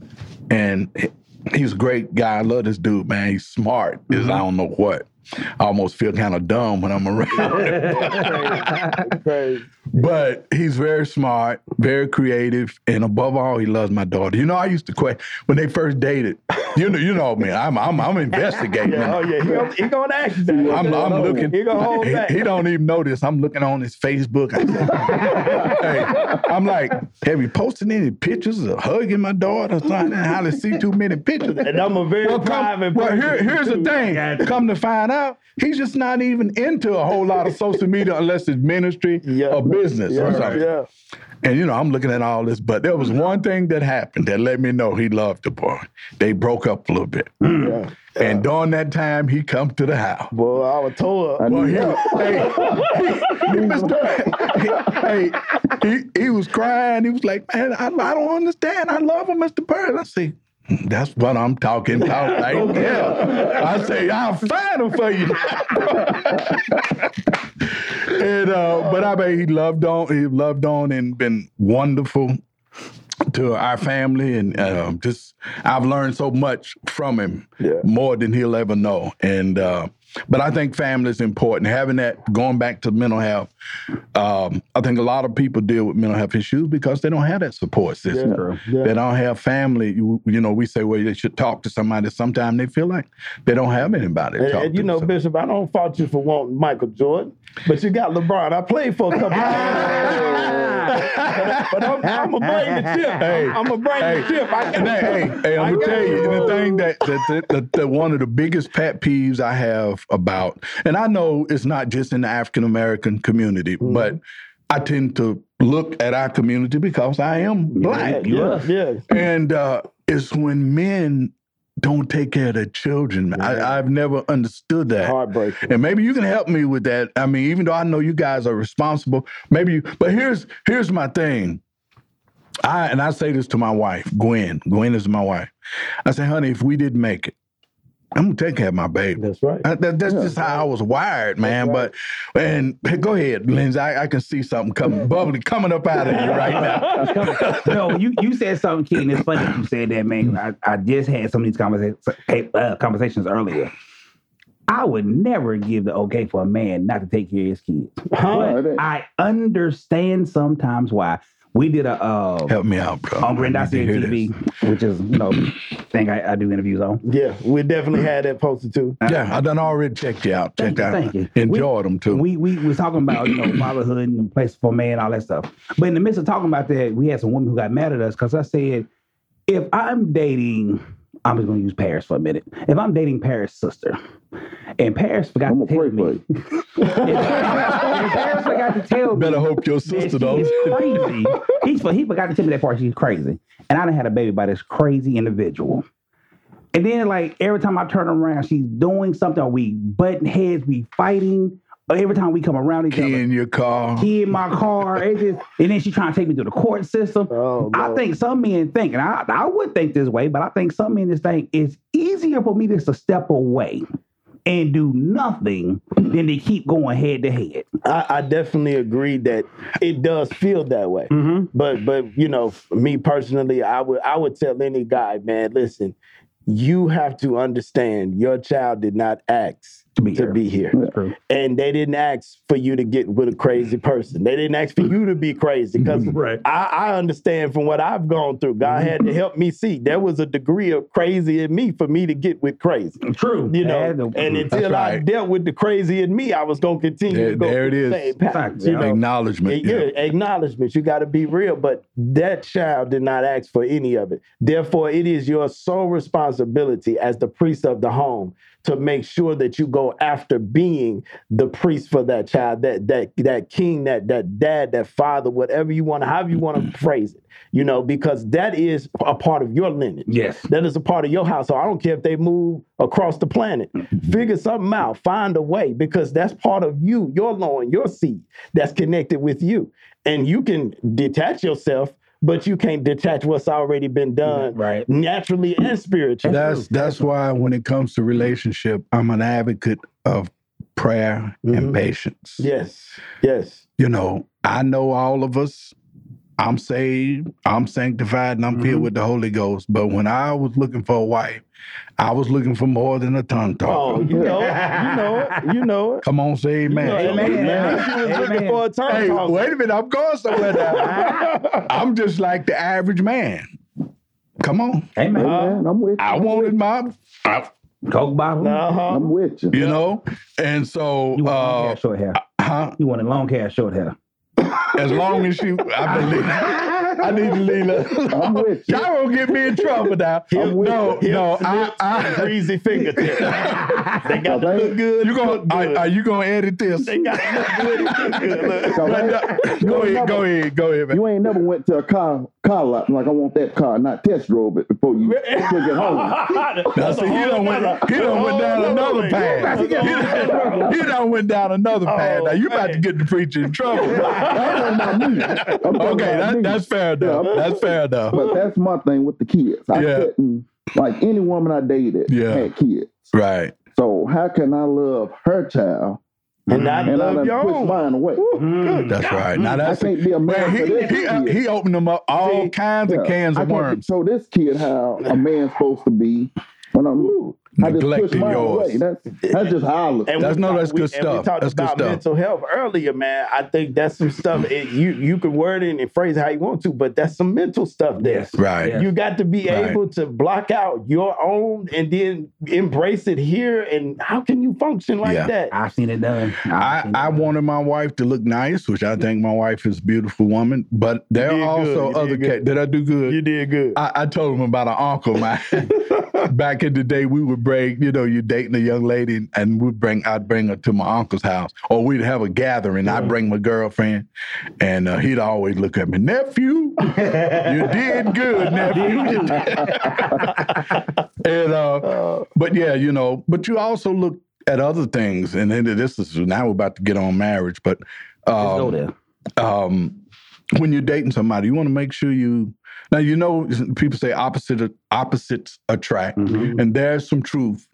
and he's a great guy. I love this dude, man. He's smart as mm-hmm. I don't know what. I almost feel kind of dumb when I'm around him. But he's very smart, very creative, and above all, he loves my daughter. You know, I used to question when they first dated. You know, you know me. I'm, I'm, I'm investigating. yeah, oh yeah, he gonna, he gonna ask you that. I'm, I'm looking. He gonna hold back. He, he don't even notice. I'm looking on his Facebook. I said, hey, I'm like, have you posted any pictures of hugging my daughter? I didn't hardly see too many pictures. And I'm a very well, private come, person. Well, here, here's too. the thing. Come to find out, he's just not even into a whole lot of social media unless it's ministry yeah. or business. Business. Yeah, I'm sorry. Yeah. And, you know, I'm looking at all this, but there was one thing that happened that let me know he loved the boy. They broke up a little bit. Mm. Yeah. Yeah. And during that time, he come to the house. Well, I was told. Well, he, hey, he, he, he, he was crying. He was like, man, I, I don't understand. I love him, Mister Burris. I see. That's what I'm talking about right there. I say, I'll find him for you. and uh, but I bet he loved on, he loved on, and been wonderful to our family, and uh, just I've learned so much from him, yeah. more than he'll ever know. And uh, but I think family is important. Having that, going back to mental health, um, I think a lot of people deal with mental health issues because they don't have that support system. Yeah, yeah. They don't have family. You, you know, we say, well, they should talk to somebody. Sometimes they feel like they don't have anybody to and, talk and, to. You know, so. Bishop, I don't fault you for wanting Michael Jordan. But you got LeBron. I played for a couple years. But I'm, I'm going to bring the tip. Hey, I'm going to bring hey, the tip. I got hey, it. Hey, I'm going to tell you, it. the thing that, that, that, that one of the biggest pet peeves I have about, and I know it's not just in the African-American community, mm-hmm. but I tend to look at our community because I am Black. Yeah, yeah. yeah. And uh, it's when men don't take care of their children. Yeah. I, I've never understood that. Heartbreaking. And maybe you can help me with that. I mean, even though I know you guys are responsible, maybe you, but here's here's my thing. I and I say this to my wife, Gwen. Gwen is my wife. I say, honey, if we didn't make it, I'm going to take care of my baby. That's right. I, that, that's yeah. just how I was wired, man. Right. But, and go ahead, Lindsay. I, I can see something coming, bubbly coming up out of you right now. No, you, you said something, Keaton. It's funny you said that, man. I, I just had some of these conversa- uh, conversations earlier. I would never give the okay for a man not to take care of his kids. Huh? But I understand sometimes why. We did a uh, help me out, bro. On Grandissier T V, this. which is you know thing I, I do interviews on. Yeah, we definitely had that posted too. Uh, yeah, I done already checked you out. Checked out. Thank you. Enjoyed we, them too. We we was talking about you know fatherhood and place for man, all that stuff. But in the midst of talking about that, we had some women who got mad at us because I said, if I'm dating, I'm just going to use Paris for a minute. If I'm dating Paris' sister, and Paris forgot I'm to tell me, if, if Paris forgot to tell me, better hope your sister don't. Crazy. He, he forgot to tell me that part. She's crazy, and I done had a baby by this crazy individual. And then, like every time I turn around, she's doing something. Or we butting heads. We fighting. Every time we come around each key other. Key in your car. Key in my car. It just, and then she's trying to take me through the court system. Oh, I think some men think, and I, I would think this way, but I think some men just think it's easier for me just to step away and do nothing than to keep going head to head. I, I definitely agree that it does feel that way. Mm-hmm. But, but you know, me personally, I would I would tell any guy, man, listen, you have to understand your child did not ask to be to here. Be here. Yeah. And they didn't ask for you to get with a crazy person. They didn't ask for you to be crazy. Because right. I, I understand from what I've gone through, God had to help me see. There was a degree of crazy in me for me to get with crazy. True. You know, and, and until right. I dealt with the crazy in me, I was going to continue there, to go there it is. The same path. You know? Acknowledgement. Yeah, yeah. Acknowledgement. You got to be real. But that child did not ask for any of it. Therefore, it is your sole responsibility as the priest of the home to make sure that you go after being the priest for that child, that that that king, that that dad, that father, whatever you want to, however you want to phrase it, you know, because that is a part of your lineage. Yes. That is a part of your household. I don't care if they move across the planet. Figure something out. Find a way, because that's part of you, your loin, your seed that's connected with you. And you can detach yourself, but you can't detach what's already been done right. naturally and spiritually. That's that's why when it comes to relationship, I'm an advocate of prayer mm-hmm. and patience. Yes, yes. You know, I know all of us, I'm saved, I'm sanctified, and I'm mm-hmm. filled with the Holy Ghost. But when I was looking for a wife, I was looking for more than a tongue talker. Oh, you know it. You know it. You know it. Come on, say amen. You know, amen. amen. She was amen. looking for a tongue hey, talker. Wait a minute. I'm going somewhere now. I'm just like the average man. Come on. Amen. Uh, I'm with you. I wanted my I, Coke bottle. Uh-huh. I'm with you. You know? And so. You wanted uh, long hair, short hair. Huh? You wanted long hair, short hair. As long as she, I believe. I need to leave her. I'm with you. Y'all won't get me in trouble now. I'm with no, you. no, I, I, I greasy fingertips. They got to look good. You gonna, good. Are, are you gonna edit this? They got to look good. Look. So, man, go ahead, never, go ahead, go ahead. Man. You ain't never went to a car car lot like I want that car, not test drove it before you took it home. Now see, he done went, he done went down another path. He done went down another path. Now you about to get the preacher in trouble. Okay, that, that's fair. Enough. Yeah, that's fair enough. But that's my thing with the kids. I yeah. couldn't, like any woman I dated yeah. had kids. Right. So how can I love her child and not and love I your push own? Mine away. Ooh, that's God. Right. Now that's I can't be a man. He, he, uh, he opened them up all See, kinds yeah, of cans I of worms. So this kid, how a man's supposed to be when I'm I just push mine away. That's, that's just how I look. That's no, that's good stuff. We talked about mental health earlier, man. I think that's some stuff. It, you you can word it and phrase it how you want to, but that's some mental stuff there. Right. Yeah. You got to be right. able to block out your own and then embrace it here. And how can you function like yeah. that? I've seen it done. I, seen it I done. wanted my wife to look nice, which I think my wife is a beautiful woman. But there are also other cats. Did I do good? You did good. I, I told him about an uncle of mine. Back in the day, we would bring, you know, you're dating a young lady and we'd bring, I'd bring her to my uncle's house or we'd have a gathering. Yeah. I'd bring my girlfriend and uh, he'd always look at me, nephew, you did good, nephew. You did. and, uh, uh, but yeah, you know, but you also look at other things and then this is, now we're about to get on marriage, but um, there. Um, when you're dating somebody, you want to make sure you, now, you know, people say opposite, opposites attract, mm-hmm. and there's some truth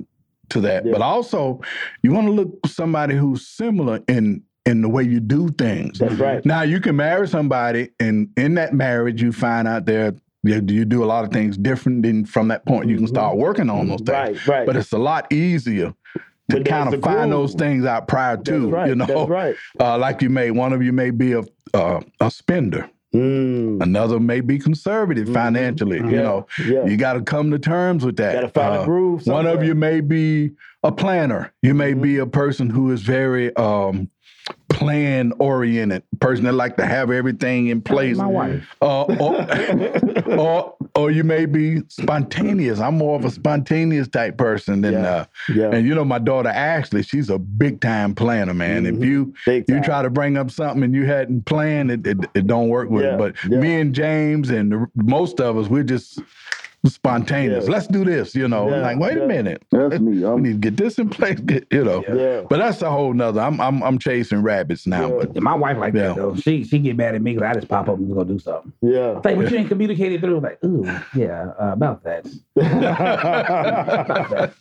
to that. Yeah. But also, you want to look for somebody who's similar in in the way you do things. That's right. Now, you can marry somebody, and in that marriage, you find out they're you do a lot of things different. Then from that point, you can start working on those things. Right, right. But it's a lot easier to but kind of find those things out prior to, that's right, you know. That's right. Uh, like you may, one of you may be a uh, a spender. Mm. Another may be conservative mm-hmm. financially. Mm-hmm. You know, yeah. you got to come to terms with that. Got to find uh, a groove. Somewhere. One of you may be a planner. You may mm-hmm. be a person who is very um, plan oriented. Person that like to have everything in place. My wife. Uh, or, or or you may be spontaneous. I'm more of a spontaneous type person than. Yeah. Uh, yeah. And you know, my daughter Ashley, she's a big time planner, man. Mm-hmm. If you big you time. try to bring up something and you hadn't planned it, it, it don't work with yeah. it. But yeah. me and James and the, most of us, we're just. Spontaneous. Yeah. Let's do this, you know. Yeah. Like, wait yeah. a minute. That's me. I'm... We need to get this in place, get, you know. Yeah. But that's a whole nother. I'm I'm I'm chasing rabbits now. Yeah. But my wife like yeah. that though. She she get mad at me because I just pop up and go do something. Yeah. It's like, but you ain't communicated through. Like, ooh, yeah, uh, about that. about that.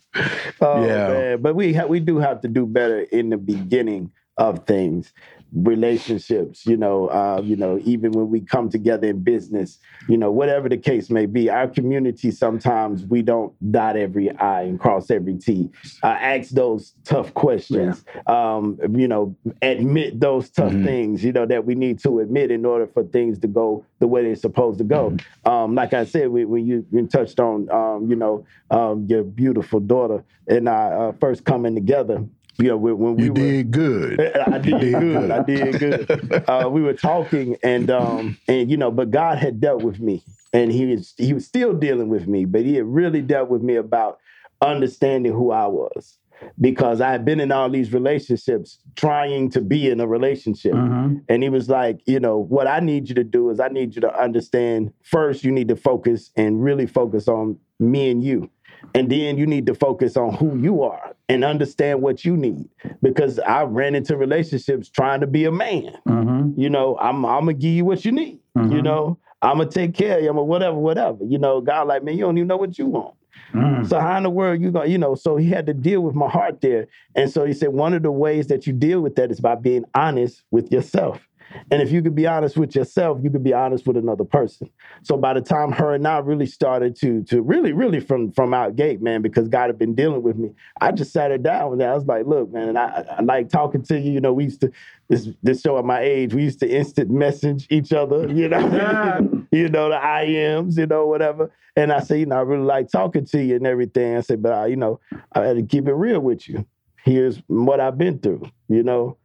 Oh, yeah. Man. But we ha- we do have to do better in the beginning of things. Relationships, you know, uh, you know, even when we come together in business, you know, whatever the case may be, our community, sometimes we don't dot every I and cross every T. Uh, ask those tough questions, yeah. um, you know, admit those tough mm-hmm. things, you know, that we need to admit in order for things to go the way they're supposed to go. Mm-hmm. Um, like I said, when we, you, you touched on, um, you know, um, your beautiful daughter and I uh, first coming together. You know, when we you were, did good. I did good. I did good. Uh, we were talking, and um, and you know, but God had dealt with me, and he was he was still dealing with me, but he had really dealt with me about understanding who I was, because I had been in all these relationships, trying to be in a relationship, mm-hmm. and he was like, you know, what I need you to do is I need you to understand first. You need to focus and really focus on me and you. And then you need to focus on who you are and understand what you need. Because I ran into relationships trying to be a man. Mm-hmm. You know, I'm, I'm going to give you what you need. Mm-hmm. You know, I'm going to take care of you. I'm going to whatever, whatever. You know, God like, man, you don't even know what you want. Mm. So how in the world you going to, you know, so he had to deal with my heart there. And so he said, one of the ways that you deal with that is by being honest with yourself. And if you could be honest with yourself, you could be honest with another person. So by the time her and I really started to to really, really from, from out gate, man, because God had been dealing with me, I just sat her down and I was like, look, man, and I, I like talking to you. You know, we used to, this, this show at my age, we used to instant message each other, you know, yeah. you know, the I Ms, you know, whatever. And I said, you know, I really like talking to you and everything. I said, but, I, you know, I had to keep it real with you. Here's what I've been through, you know.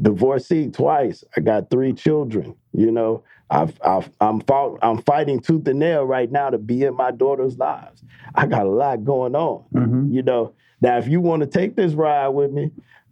Divorcee twice. I got three children. You know, I've, I've, I'm fought, I'm fighting tooth and nail right now to be in my daughter's lives. I got a lot going on. Mm-hmm. You know, now if you want to take this ride with me,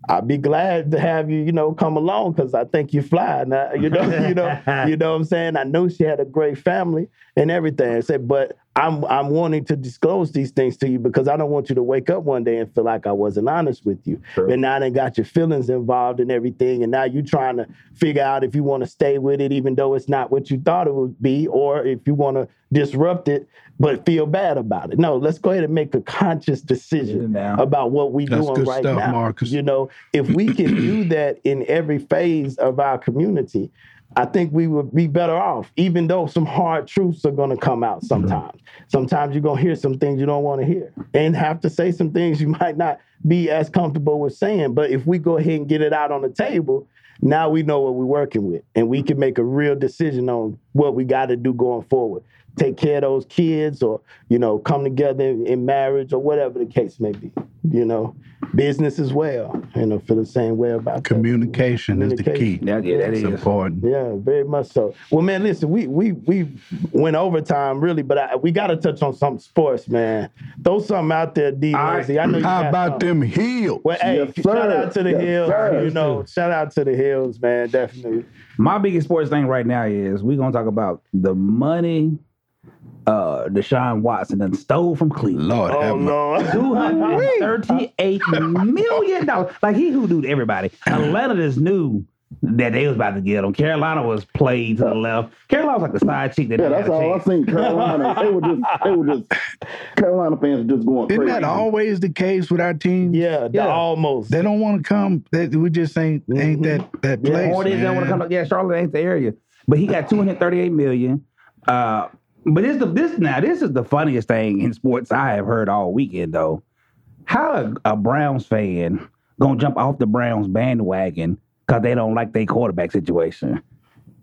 I'd be glad to have you, you know, come along because I think you fly. Now, you know, you know, you know what I'm saying? I know she had a great family and everything. I said, but I'm I'm wanting to disclose these things to you because I don't want you to wake up one day and feel like I wasn't honest with you. Sure. And now they got your feelings involved and everything. And now you're trying to figure out if you want to stay with it, even though it's not what you thought it would be, or if you want to disrupt it, but feel bad about it. No, let's go ahead and make a conscious decision about what we're That's doing right stuff, now. Marcus. You know, if we can do that in every phase of our community, I think we would be better off, even though some hard truths are going to come out sometimes. Mm-hmm. Sometimes you're going to hear some things you don't want to hear and have to say some things you might not be as comfortable with saying. But if we go ahead and get it out on the table, now we know what we're working with, and we can make a real decision on what we got to do going forward. Take care of those kids, or, you know, come together in, in marriage, or whatever the case may be. You know, business as well. You know, feel the same way about communication, that. Communication is the key. Yeah, that is important. Yeah, very much so. Well, man, listen, we we we went overtime really, but I, we got to touch on some sports, man. Throw something out there, D. I, Lindsey. I know you how got about something. Them heels? Well, hey, yes, shout out to the yes, Hills. Sir. You know, shout out to the Hills, man. Definitely. My biggest sports thing right now is we're gonna talk about the money. Uh, Deshaun Watson done stole from Cleveland. Lord, oh, Lord. two hundred thirty-eight million dollars. Like, he hoodooed everybody. Atlanta just knew that they was about to get him. Carolina was played to the left. Carolina was like the side chick that yeah, that's all I seen. Carolina, they were just, they were just. Carolina fans just going. Isn't crazy. That always the case with our team? Yeah, yeah. almost. They don't want to come. They, we just ain't mm-hmm. ain't that that place. Yeah, or they don't want to come. Yeah, Charlotte ain't the area. But he got two hundred thirty-eight million dollars. Uh, But this the this now this is the funniest thing in sports I have heard all weekend though. How a, a Browns fan gonna jump off the Browns bandwagon because they don't like their quarterback situation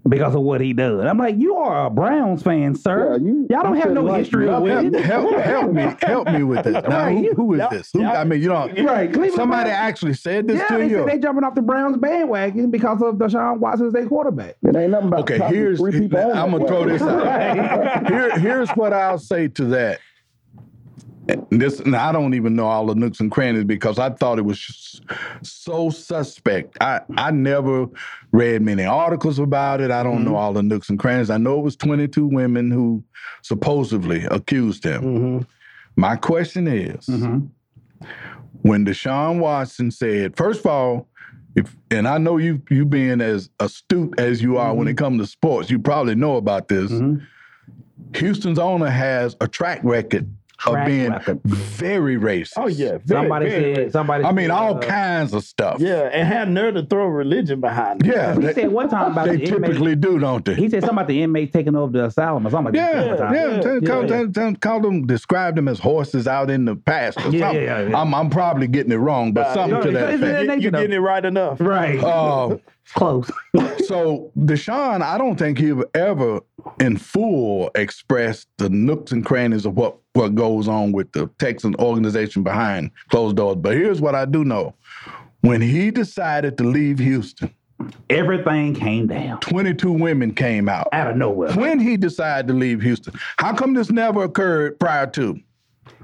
because of what he does? I'm like, you are a Browns fan, sir. Yeah, you, y'all don't have no like, history help, with it. Help, help me, help me with this. Now, right, who, who is y'all, this? Who, I mean, you don't. Right, Cleveland somebody Browns, actually said this yeah, to they you. Said they jumping off the Browns bandwagon because of Deshaun Watson as their quarterback. It ain't nothing about. Okay, here's I'm gonna throw this out. Here, here's what I'll say to that. This, and I don't even know all the nooks and crannies because I thought it was so suspect. I, I never read many articles about it. I don't mm-hmm. know all the nooks and crannies. I know it was twenty-two women who supposedly accused him. Mm-hmm. My question is, mm-hmm. when Deshaun Watson said, first of all, if, and I know you you being as astute as you are mm-hmm. when it comes to sports, you probably know about this. Mm-hmm. Houston's owner has a track record of being record. Very racist. Oh, yeah. Very, somebody very said, somebody I mean, said, all uh, kinds of stuff. Yeah, and had nerve to throw religion behind it. Yeah. He they, said one time about they the typically inmates, do, don't they? He said something about the inmates taking over the asylum or something like yeah, that. Yeah, yeah, yeah, yeah, call, yeah. They, call them, describe them as horses out in the pasture. Yeah, yeah, yeah. I'm, I'm probably getting it wrong, but uh, something no, to that effect. You're you getting it right enough. Right. Uh, Close. So, Deshaun, I don't think he ever in full expressed the nooks and crannies of what, what goes on with the Texan organization behind closed doors. But here's what I do know. When he decided to leave Houston, everything came down. twenty-two women came out. Out of nowhere. When he decided to leave Houston. How come this never occurred prior to?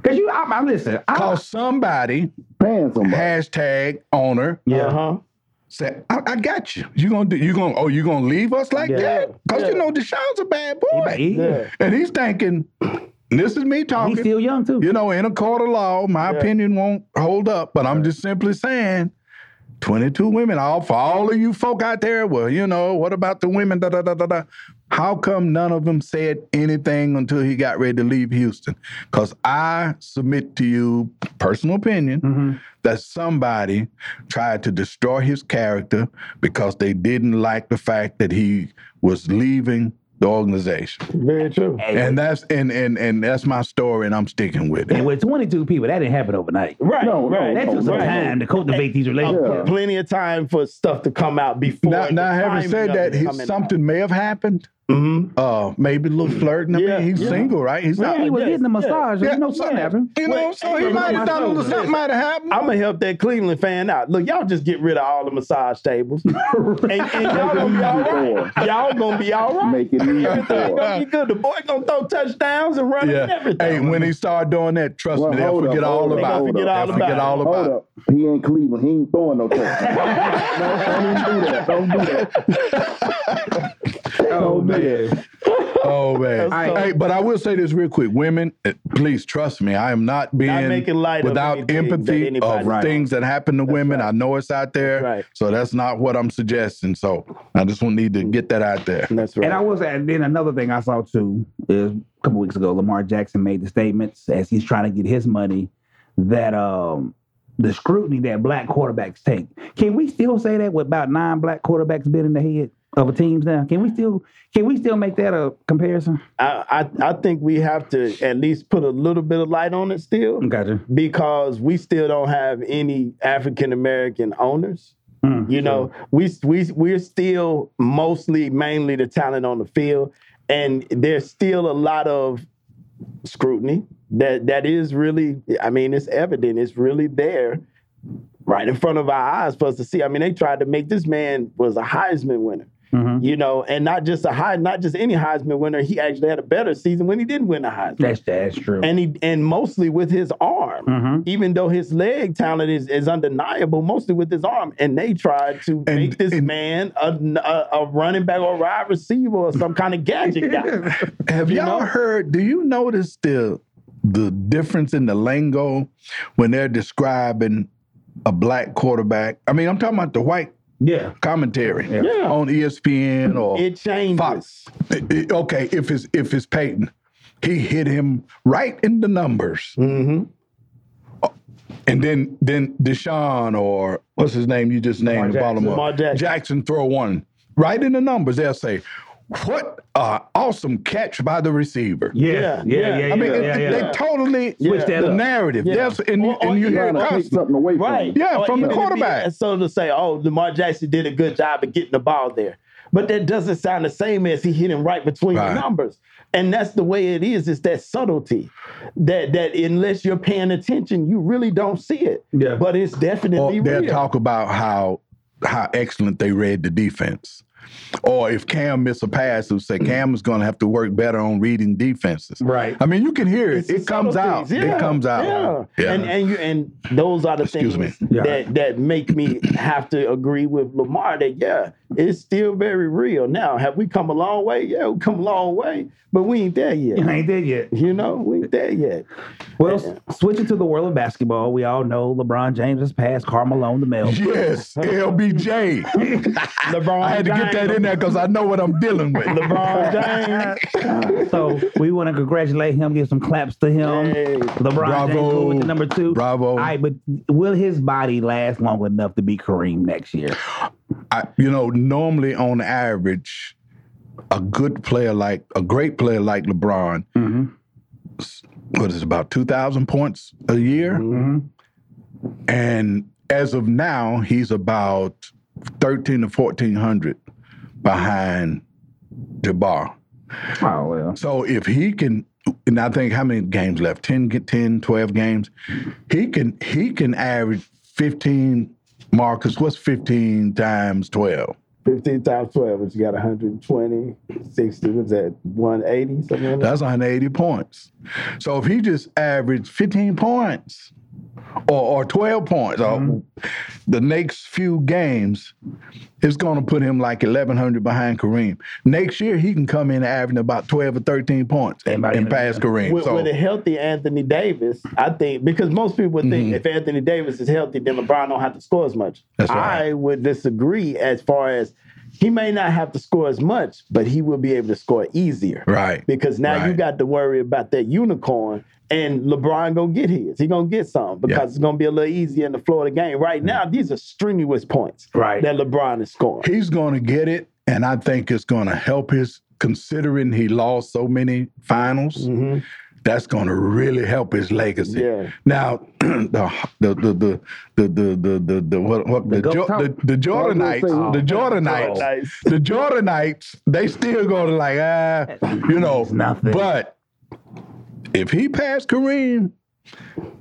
Because you, I, I listen. Because somebody, somebody, hashtag owner, yeah, uh-huh. said, I, I got you. You gonna do? You gonna? Oh, you gonna leave us like yeah. that? Because yeah. you know Deshaun's a bad boy, he, yeah. and he's thinking, this is me talking. He's still young too. You know, in a court of law, my yeah. opinion won't hold up. But I'm just simply saying, twenty-two women. All for all of you folk out there. Well, you know, what about the women? Da da da da da. How come none of them said anything until he got ready to leave Houston? Because I submit to you, personal opinion, mm-hmm. that somebody tried to destroy his character because they didn't like the fact that he was leaving the organization. Very true. And, and that's and, and and that's my story, and I'm sticking with it. And with twenty-two people, that didn't happen overnight. Right, no, right. That took no, some right. time to cultivate and, these relationships. Yeah. Plenty of time for stuff to come out before. Now, now having said that, his, something out. May have happened. Mm-hmm. Uh, maybe a little flirting. I yeah, mean, he's yeah. single, right? He's well, not. He was yes, getting a massage. Yeah, you know, something yeah. happened. You know, well, so he might have thought something yes. might have happened. I'm gonna help that Cleveland fan out. Look, y'all just get rid of all the massage tables, and, and y'all gonna be all right. Y'all gonna be all right. Make it Everything gonna be good. The boy gonna throw touchdowns and run yeah. and everything. Hey, when he start doing that, trust well, me, they'll forget up, all about. Forget all about. all about. He ain't Cleveland. He ain't throwing no touchdowns. Don't do that. Don't do that. Oh man! Oh man! I, hey, but I will say this real quick, women. Please trust me. I am not being not without empathy of right. things that happen to that's women. Right. I know it's out there, that's right. so that's not what I'm suggesting. So I just want need to get that out there. That's right. And I was, and then another thing I saw too is a couple weeks ago, Lamar Jackson made the statements as he's trying to get his money that um, the scrutiny that black quarterbacks take. Can we still say that with about nine black quarterbacks been in the head of a teams now? Can we still can we still make that a comparison? I, I I think we have to at least put a little bit of light on it still. Gotcha. Because we still don't have any African American owners. Mm, you know, sure. we we we're still mostly mainly the talent on the field, and there's still a lot of scrutiny that that is really, I mean, it's evident. It's really there, right in front of our eyes for us to see. I mean, they tried to make this man was a Heisman winner, mm-hmm. you know, and not just a high, not just any Heisman winner. He actually had a better season when he didn't win the Heisman. That's that's true. And he and mostly with his arm, mm-hmm. even though his leg talent is, is undeniable, mostly with his arm. And they tried to and, make this and, man a, a, a running back or a wide receiver or some kind of gadget guy. Have y'all know? heard? Do you notice the the difference in the lingo when they're describing a black quarterback? I mean, I'm talking about the white yeah. commentary yeah. on E S P N or it changes. Fox. It, it, okay, if it's if it's Peyton, he hit him right in the numbers, mm-hmm. oh, and then then Deshaun or what's his name you just named, Mark Baltimore, Mark Jackson. Jackson throw one right in the numbers. They'll say, "What an awesome catch by the receiver!" Yeah, yeah, yeah. yeah I mean, yeah, it, yeah, yeah. they totally switch yeah. the narrative. Yeah. That's and, or, and or you hear it constantly. Away from right. Yeah, or from the quarterback. Be, so to say, "Oh, Lamar Jackson did a good job of getting the ball there," but that doesn't sound the same as he hit him right between right. the numbers. And that's the way it is. It's that subtlety that that unless you're paying attention, you really don't see it. Yeah. But it's definitely or they'll real. Talk about how how excellent they read the defense. Or if Cam missed a pass, they'll say Cam is going to have to work better on reading defenses. Right. I mean, you can hear it. It's it comes out. Yeah. It comes out. Yeah. yeah. And and you and those are the Excuse things yeah. that that make me have to agree with Lamar that yeah, it's still very real. Now, have we come a long way? Yeah, we've come a long way, but we ain't there yet. We ain't there yet. You know, we ain't there yet. Well, yeah. switching to the world of basketball, we all know LeBron James has passed Karl Malone the mail. Yes, L B J. LeBron I had to get that in there because I know what I'm dealing with. LeBron James. So we want to congratulate him, give some claps to him. Hey, LeBron bravo, James go with the number two. Bravo. All right, but will his body last long enough to beat Kareem next year? I, you know, normally on average, a good player like, a great player like LeBron, mm-hmm. what is it, about two thousand points a year? Mm-hmm. And as of now, he's about thirteen to fourteen hundred behind Jabbar. Oh, well. So if he can, and I think how many games left? ten, ten, twelve games. He can he can average fifteen, Marcus, what's fifteen times twelve? fifteen times twelve, which you got one hundred twenty, sixty, what's that, one eighty, something like that? That's one hundred eighty points. So if he just averaged fifteen points, Or, or twelve points, mm-hmm. or the next few games, it's going to put him like eleven hundred behind Kareem. Next year, he can come in averaging about twelve or thirteen points and, and pass Kareem. With, so. with a healthy Anthony Davis, I think, because most people would think mm-hmm. if Anthony Davis is healthy, then LeBron don't have to score as much. That's right. I would disagree as far as he may not have to score as much, but he will be able to score easier. Right. Because now right. you got to worry about that unicorn. And LeBron going to get his. He going to get some because yeah. it's going to be a little easier in the flow of the game. Right now, these are strenuous points right. that LeBron is scoring. He's going to get it, and I think it's going to help his, considering he lost so many finals, mm-hmm. that's going to really help his legacy. Yeah. Now, the the the the the the the the what, what the, the, jo- the the Jordanites, oh, the Jordanites, oh. the Jordanites, they still go to like ah, you know, nothing. But if he passed Kareem,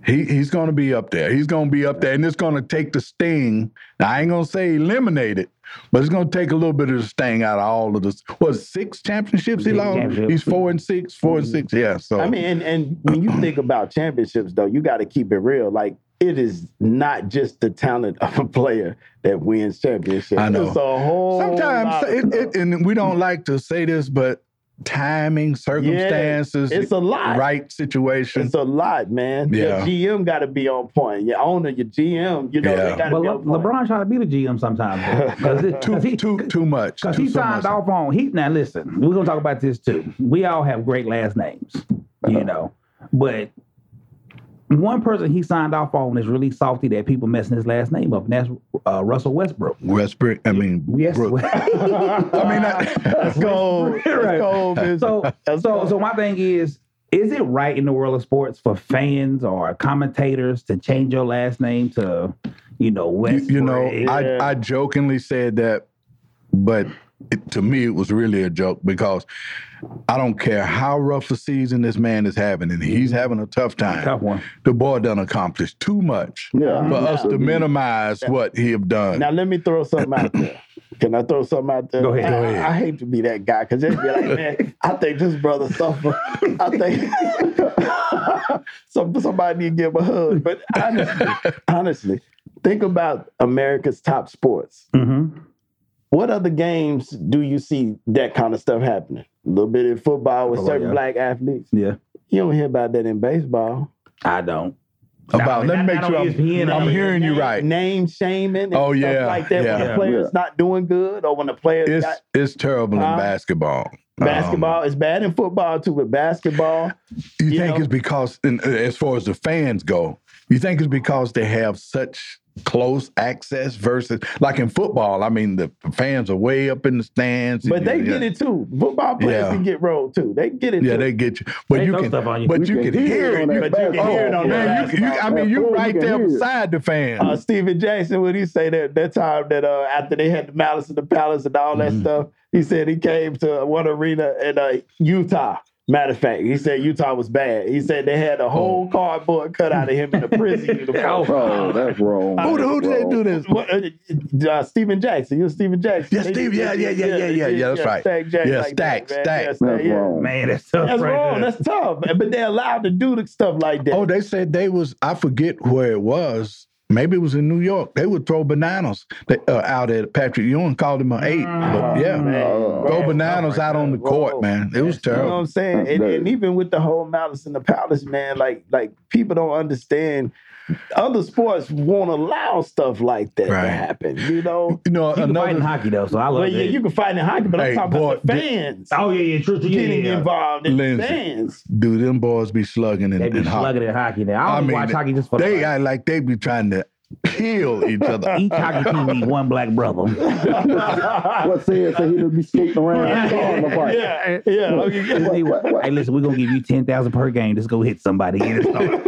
he, he's going to be up there. He's going to be up there, and it's going to take the sting. Now, I ain't going to say eliminate it, but it's going to take a little bit of the sting out of all of this. What, six championships he lost? Championships. He's four and six, four and six, yeah. So I mean, and, and when you think about championships, though, you got to keep it real. Like, it is not just the talent of a player that wins championships. I know. It's a whole Sometimes, it, it, and we don't like to say this, but timing, circumstances. Yeah, it's a lot. Right situation. It's a lot, man. Yeah. Your G M got to be on point. Your owner, your G M, you know, yeah. they got to be on point. LeBron trying to be the G M sometimes. Cause it, too, cause he, too, too much. Because he so signed much. off on. He, now, listen, we're going to talk about this, too. We all have great last names, uh-huh. you know. But one person he signed off on is really salty that people messing his last name up, and that's uh, Russell Westbrook. Westbrook, I mean, yes. Brooks. I mean, that's gold. That's gold. So, so, so my thing is, is it right in the world of sports for fans or commentators to change your last name to, you know, Westbrook? You, you know, yeah. I, I jokingly said that, but it, to me, it was really a joke because I don't care how rough a season this man is having, and he's having a tough time. Tough one. The boy done accomplished too much yeah, for yeah. us to minimize yeah. what he have done. Now, let me throw something out there. Can I throw something out there? Go ahead. I, Go ahead. I, I hate to be that guy because they'd be like, man, I think this brother suffers. I think Some, somebody need to give him a hug. But honestly, honestly, think about America's top sports. Mm-hmm. What other games do you see that kind of stuff happening? A little bit in football with oh, certain yeah. black athletes. Yeah. You don't hear about that in baseball. I don't. About, let me make sure I'm, I'm hearing you right. Name shaming and oh, stuff yeah, like that yeah. when the player's yeah. not doing good or when the player's it's, got... It's terrible uh, in basketball. Basketball. Um, it's bad in football, too, but basketball... You, you think know, it's because, in, as far as the fans go, you think it's because they have such... close access versus, like in football, I mean, the fans are way up in the stands. But they get it too. Football players yeah. can get rolled too. They get it yeah, too. Yeah, they get you. But they you can you. But you can, can hear it. But you can hear it on that. I mean, you right there beside the fans. Uh, Stephen Jackson, what did he say that, that time that uh, after they had the Malice in the Palace and all that mm-hmm. stuff, he said he came to one arena in uh, Utah. Matter of fact, he said Utah was bad. He said they had a whole cardboard cut out of him in a prison uniform. Oh, that's wrong. Who, who did they do this? What, uh, uh, Stephen Jackson. You're Stephen Jackson. Yeah, Steve. Yeah, yeah, yeah, yeah, yeah, yeah. That's right. Stack Jackson, yeah, like stacks, that, stacks. That's yeah. wrong. Man, that's tough. That's right wrong. There. That's tough. But they're allowed to do the stuff like that. Oh, they said they was. I forget where it was. Maybe it was in New York. They would throw bananas they, uh, out at Patrick Ewing, called him an eight. But yeah, oh, throw bananas out on the court, Whoa. man. It was yes, terrible. You know what I'm saying? And, and even with the whole Malice in the Palace, man, like like people don't understand. Other sports won't allow stuff like that right. to happen, you know? You know, you can another, fight in hockey, though, so I love well, yeah, it. You can fight in hockey, but hey, I'm talking boy, about the fans. Th- oh, yeah, yeah, true, true. Getting yeah, yeah. involved in Lindsay, the fans. Dude, them boys be slugging in hockey. They be slugging in hockey now. I don't I mean, watch hockey just for They act like they be trying to kill each other. Each hockey team need one black brother. What said so he'll be skating around on the bike. Yeah, yeah. What, okay. what, what, what? Hey, listen, we're going to give you ten thousand dollars per game. Just go hit somebody. Get it started.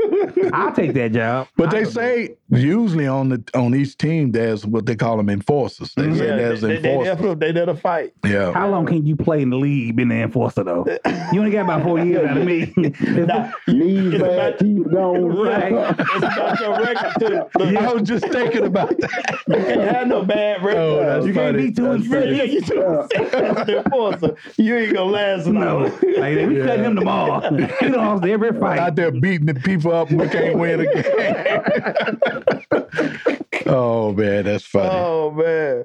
I'll take that job. But they say usually on the on each team there's what they call them enforcers. They yeah, say there's they, enforcers. They, they, they there to fight. Yeah. How long can you play in the league being an enforcer though? You only got about four years out of me. Nah, leave bad teeth gone. Right. It's about your record too. Yeah. I was just thinking about that. You can't have no bad record. Oh, you funny. Can't be too inferior. Yeah, you too enforcer. You ain't gonna last no. Like we yeah. cut him tomorrow. You know, every fight out there beating the people up. We can't win again. Oh, man, that's funny. Oh, man.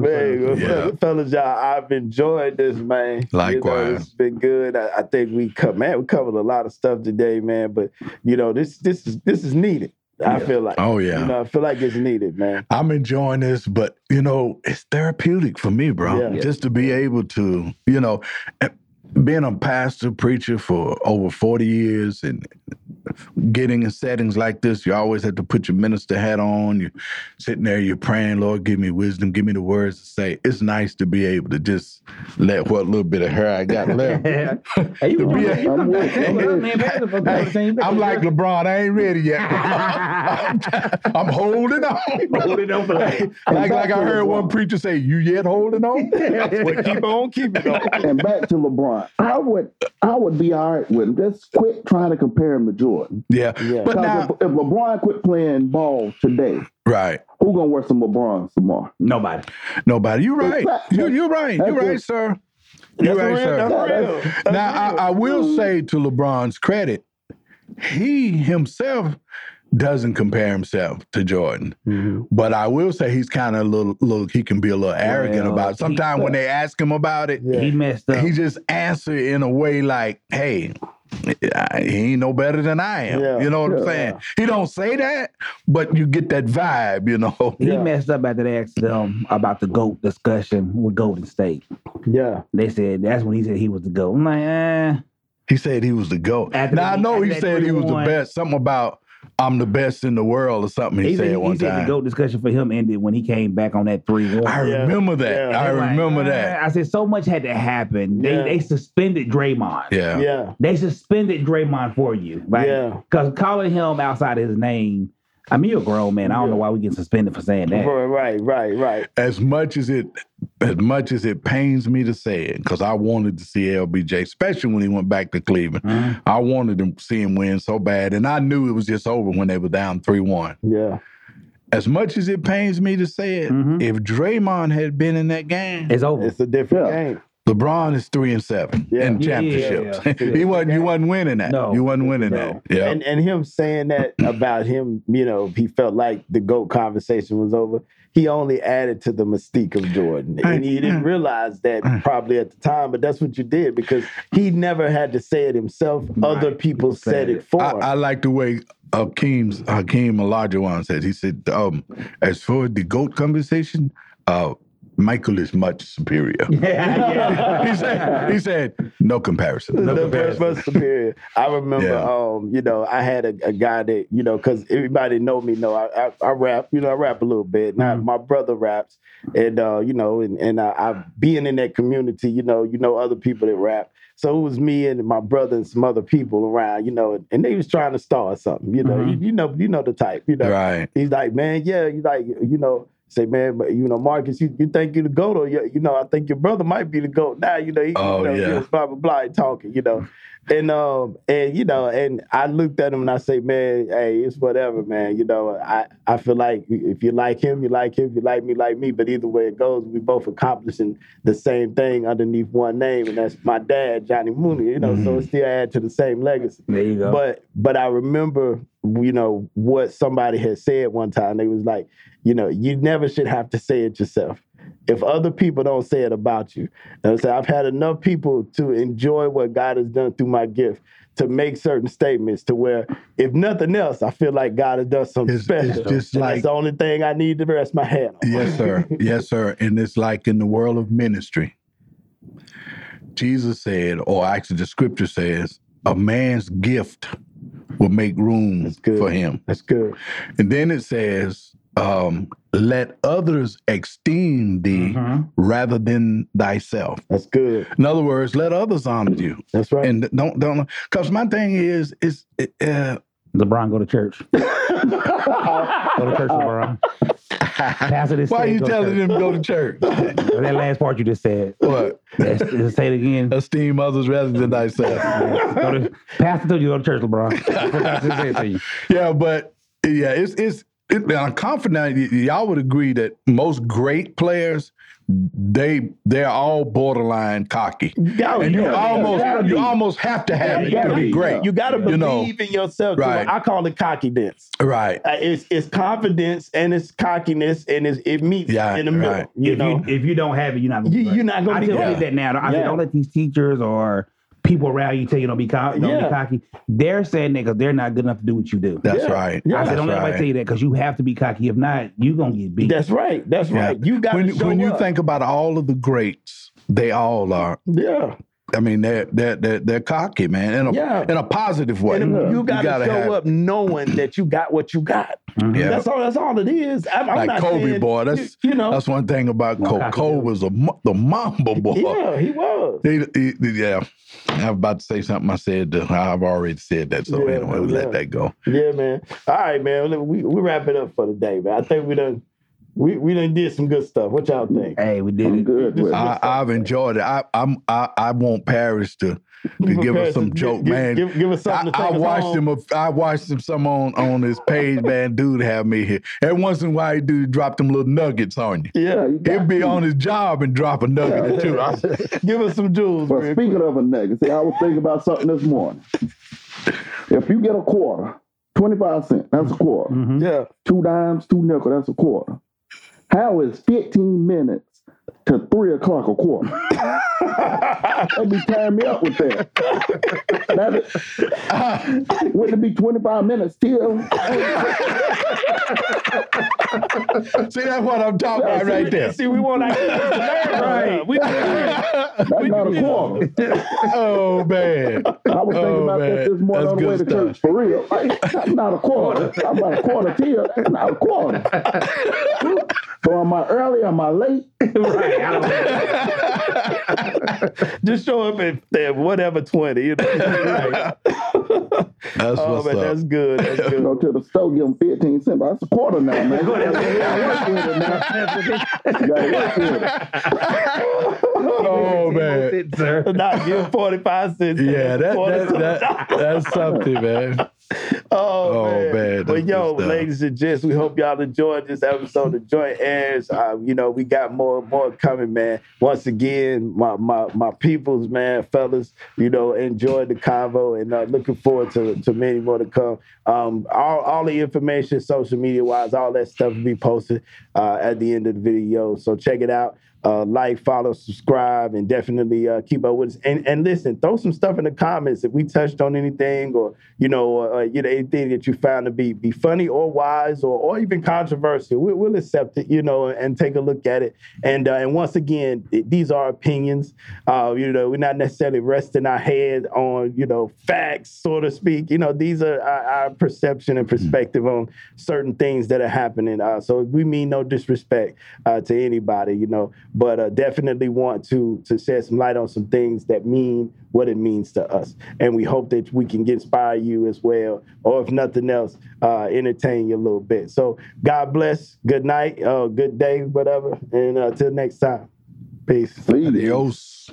man yeah. Fellas, y'all, I've enjoyed this, man. Likewise. You know, it's been good. I, I think we, co- man, we covered a lot of stuff today, man. But, you know, this this is this is needed. I yeah. feel like. Oh, yeah. You know, I feel like it's needed, man. I'm enjoying this, but, you know, it's therapeutic for me, bro. Yeah. Just to be able to, you know, being a pastor, preacher for over forty years and getting in settings like this, you always have to put your minister hat on. You're sitting there, you're praying, Lord, give me wisdom, give me the words to say. It's nice to be able to just let what little bit of hair I got left. I'm like LeBron, I ain't ready yet. I'm, I'm holding on. Holding on. Like, like, like I heard LeBron. One preacher say, you yet holding on? Well, keep on, keep it on. And back to LeBron, I would, I would be all right with him. Just quit trying to compare him to Jordan. Yeah, yeah. But now, if, if LeBron quit playing ball today, right? Who gonna wear some LeBron tomorrow? Nobody. Nobody. You're right. Exactly. You, you're right. That's you're right, it. sir. You're that's right, real, sir. That's real. That's now, real. I, I will say to LeBron's credit, he himself doesn't compare himself to Jordan. Mm-hmm. But I will say he's kind of a little, little, he can be a little arrogant well, about it. Sometimes when they ask him about it, yeah. he messed up. He just answered in a way like, hey, I, he ain't no better than I am. Yeah, you know what yeah, I'm saying? Yeah. He don't say that, but you get that vibe, you know. He yeah. messed up after they asked him about the GOAT discussion with Golden State. Yeah. They said, that's when he said he was the GOAT. I'm like, eh. He said he was the GOAT. After now, the, I know he said he was the best. Something about, I'm the best in the world or something he, he said, said one he said time. The GOAT discussion for him ended when he came back on that three one. I yeah. remember that. Yeah. I remember like, that. I said, so much had to happen. Yeah. They they suspended Draymond. Yeah. yeah. They suspended Draymond for you. Right? Yeah. Because calling him outside his name, I mean, you're a grown man. I don't yeah. know why we get suspended for saying that. Right, right, right. As much as it as much as it pains me to say it, because I wanted to see L B J, especially when he went back to Cleveland. Mm-hmm. I wanted to see him win so bad, and I knew it was just over when they were down three one. Yeah. As much as it pains me to say it, mm-hmm. if Draymond had been in that game, it's over. It's a different yeah. game. LeBron is three and seven yeah. in championships. Yeah, yeah, yeah. he wasn't. You wasn't winning that. No, you wasn't winning no. that. Yeah. And and him saying that about him, you know, he felt like the GOAT conversation was over. He only added to the mystique of Jordan, and he didn't realize that probably at the time. But that's what you did because he never had to say it himself. Other people said it for him. I, I like the way Hakeem's Hakeem Olajuwon said. He said, um, "As for the GOAT conversation, uh." Michael is much superior. Yeah, yeah. he said, he said, no comparison. No, no comparison. Much superior. I remember, yeah. um, you know, I had a, a guy that, you know, because everybody know me, know I, I, I rap, you know, I rap a little bit. Now mm-hmm. my brother raps, and uh, you know, and and I, I being in that community, you know, you know other people that rap. So it was me and my brother and some other people around, you know, and they was trying to start something, you know, mm-hmm. you, you know, you know the type, you know. Right. He's like, man, yeah, he's like, you know. Say, man, but you know, Marcus, you, you think you're the GOAT, or you, you know, I think your brother might be the GOAT. Now, you know, he, oh, you know, yeah. he was blah blah blah talking, you know, and um, and you know, and I looked at him and I say, man, hey, it's whatever, man. You know, I, I feel like if you like him, you like him. If you like me, like me. But either way it goes, we both accomplishing the same thing underneath one name, and that's my dad, Johnny Mooney. You know, mm-hmm. so it still adds to the same legacy. There you go. But but I remember, you know, what somebody had said one time. They was like, you know, you never should have to say it yourself. If other people don't say it about you, and so I've had enough people to enjoy what God has done through my gift to make certain statements to where, if nothing else, I feel like God has done something it's, special. It's just like, that's the only thing I need to rest my head on. Yes, sir. Yes, sir. And it's like in the world of ministry, Jesus said, or actually the scripture says, a man's gift will make room for him. That's good. And then it says, Um, let others esteem thee mm-hmm. rather than thyself. That's good. In other words, let others honor you. That's right. And don't don't because my thing is is uh, LeBron go to church. Go to church, LeBron. This Why are you telling them to go to church? That last part you just said. What? That's, that's, say it again. Esteem others rather than thyself. To, Pastor told you go to church, LeBron. yeah, but yeah, it's it's. It, I'm confident y- y'all would agree that most great players, they they're all borderline cocky, yeah, and you yeah, almost yeah, you yeah. almost have to have yeah, it to be great. You got to believe you know, in yourself. Right. I call it cockiness. Right. Uh, it's it's confidence and it's cockiness and it's, it meets yeah, in the middle. Right. You if know, you, if you don't have it, you're not gonna be you, you're not gonna I be. I tell you that now. I yeah. said, don't let these teachers or people around you tell you don't be cocky. Don't yeah. be cocky. They're saying that because they're not good enough to do what you do. That's yeah. right. Yeah. I said, don't let anybody right. tell you that because you have to be cocky. If not, you're going to get beat. That's right. That's yeah. right. You got when, to show When you up. Think about all of the greats, they all are. Yeah. I mean, they're, they're, they're, they're cocky, man, in a, yeah. in a positive way. And you got to show have... up knowing that you got what you got. Mm-hmm. Yeah. That's all That's all it is. I'm, I'm like not Kobe, saying, boy. That's you know, that's one thing about Kobe. Kobe was a, the Mamba boy. Yeah, he was. He, he, yeah. I was about to say something I said. To, I've already said that, so yeah, anyway, we yeah. let that go. Yeah, man. All right, man. We we wrap it up for the day, man. I think we done... We we done did some good stuff. What y'all think? Hey, we did I'm it good. good I, stuff, I've man. enjoyed it. I I'm I, I want Paris to, to give Paris us some joke, give, man. Give, give us something. I, to I watched home. him. I watched him some on, on his page, man. Dude, have me here every once in a while. He do drop them little nuggets on you. Yeah, you he'll be you. on his job and drop a nugget too. I, give us some jewels. But speaking of a nugget, see, I was thinking about something this morning. If you get a quarter twenty-five cents, that's a quarter. Mm-hmm. Yeah. Two dimes, two nickel, that's a quarter. How is fifteen minutes to three o'clock a quarter? That'd be tying me up with that. That'd, wouldn't it be twenty-five minutes till? See, that's what I'm talking about see, right there. See, we want to right. We, that's we, not a quarter. Oh, man. I was thinking oh, about man. This this morning on the way to church, for real. Like, that's not a quarter. I'm about a quarter till. That's not a quarter. So am I early? Am I late? Right. I don't know. Just show up at, at whatever twenty. You know? Right. That's oh, what's man, up. That's good. That's good. Go to the store, give them fifteen cents. That's a quarter now, man. Go there. Oh man, cents, sir. Not give forty-five cents. Yeah, that, that, that, that's something, man. Oh, oh man. man But yo, ladies and gents, we hope y'all enjoyed this episode of Joint Heirs. Uh, you know, we got more and more coming, man. Once again, my my my peoples, man, fellas, you know, enjoyed the convo and uh, looking forward to, to many more to come. Um, all, all the information, social media-wise, all that stuff will be posted uh, at the end of the video. So check it out. Uh, like, follow, subscribe, and definitely uh, keep up with us. And, and listen, throw some stuff in the comments if we touched on anything, or you know, or, or, you know, anything that you found to be be funny or wise or or even controversial. We, we'll accept it, you know, and take a look at it. And uh, and once again, it, these are opinions. Uh, you know, we're not necessarily resting our head on you know facts, so to speak. You know, these are our, our perception and perspective on certain things that are happening. Uh, so we mean no disrespect uh, to anybody, you know. But uh, definitely want to to shed some light on some things that mean what it means to us. And we hope that we can inspire you as well, or if nothing else, uh, entertain you a little bit. So God bless. Good night. Uh, good day, whatever. And uh, till next time. Peace. Adios.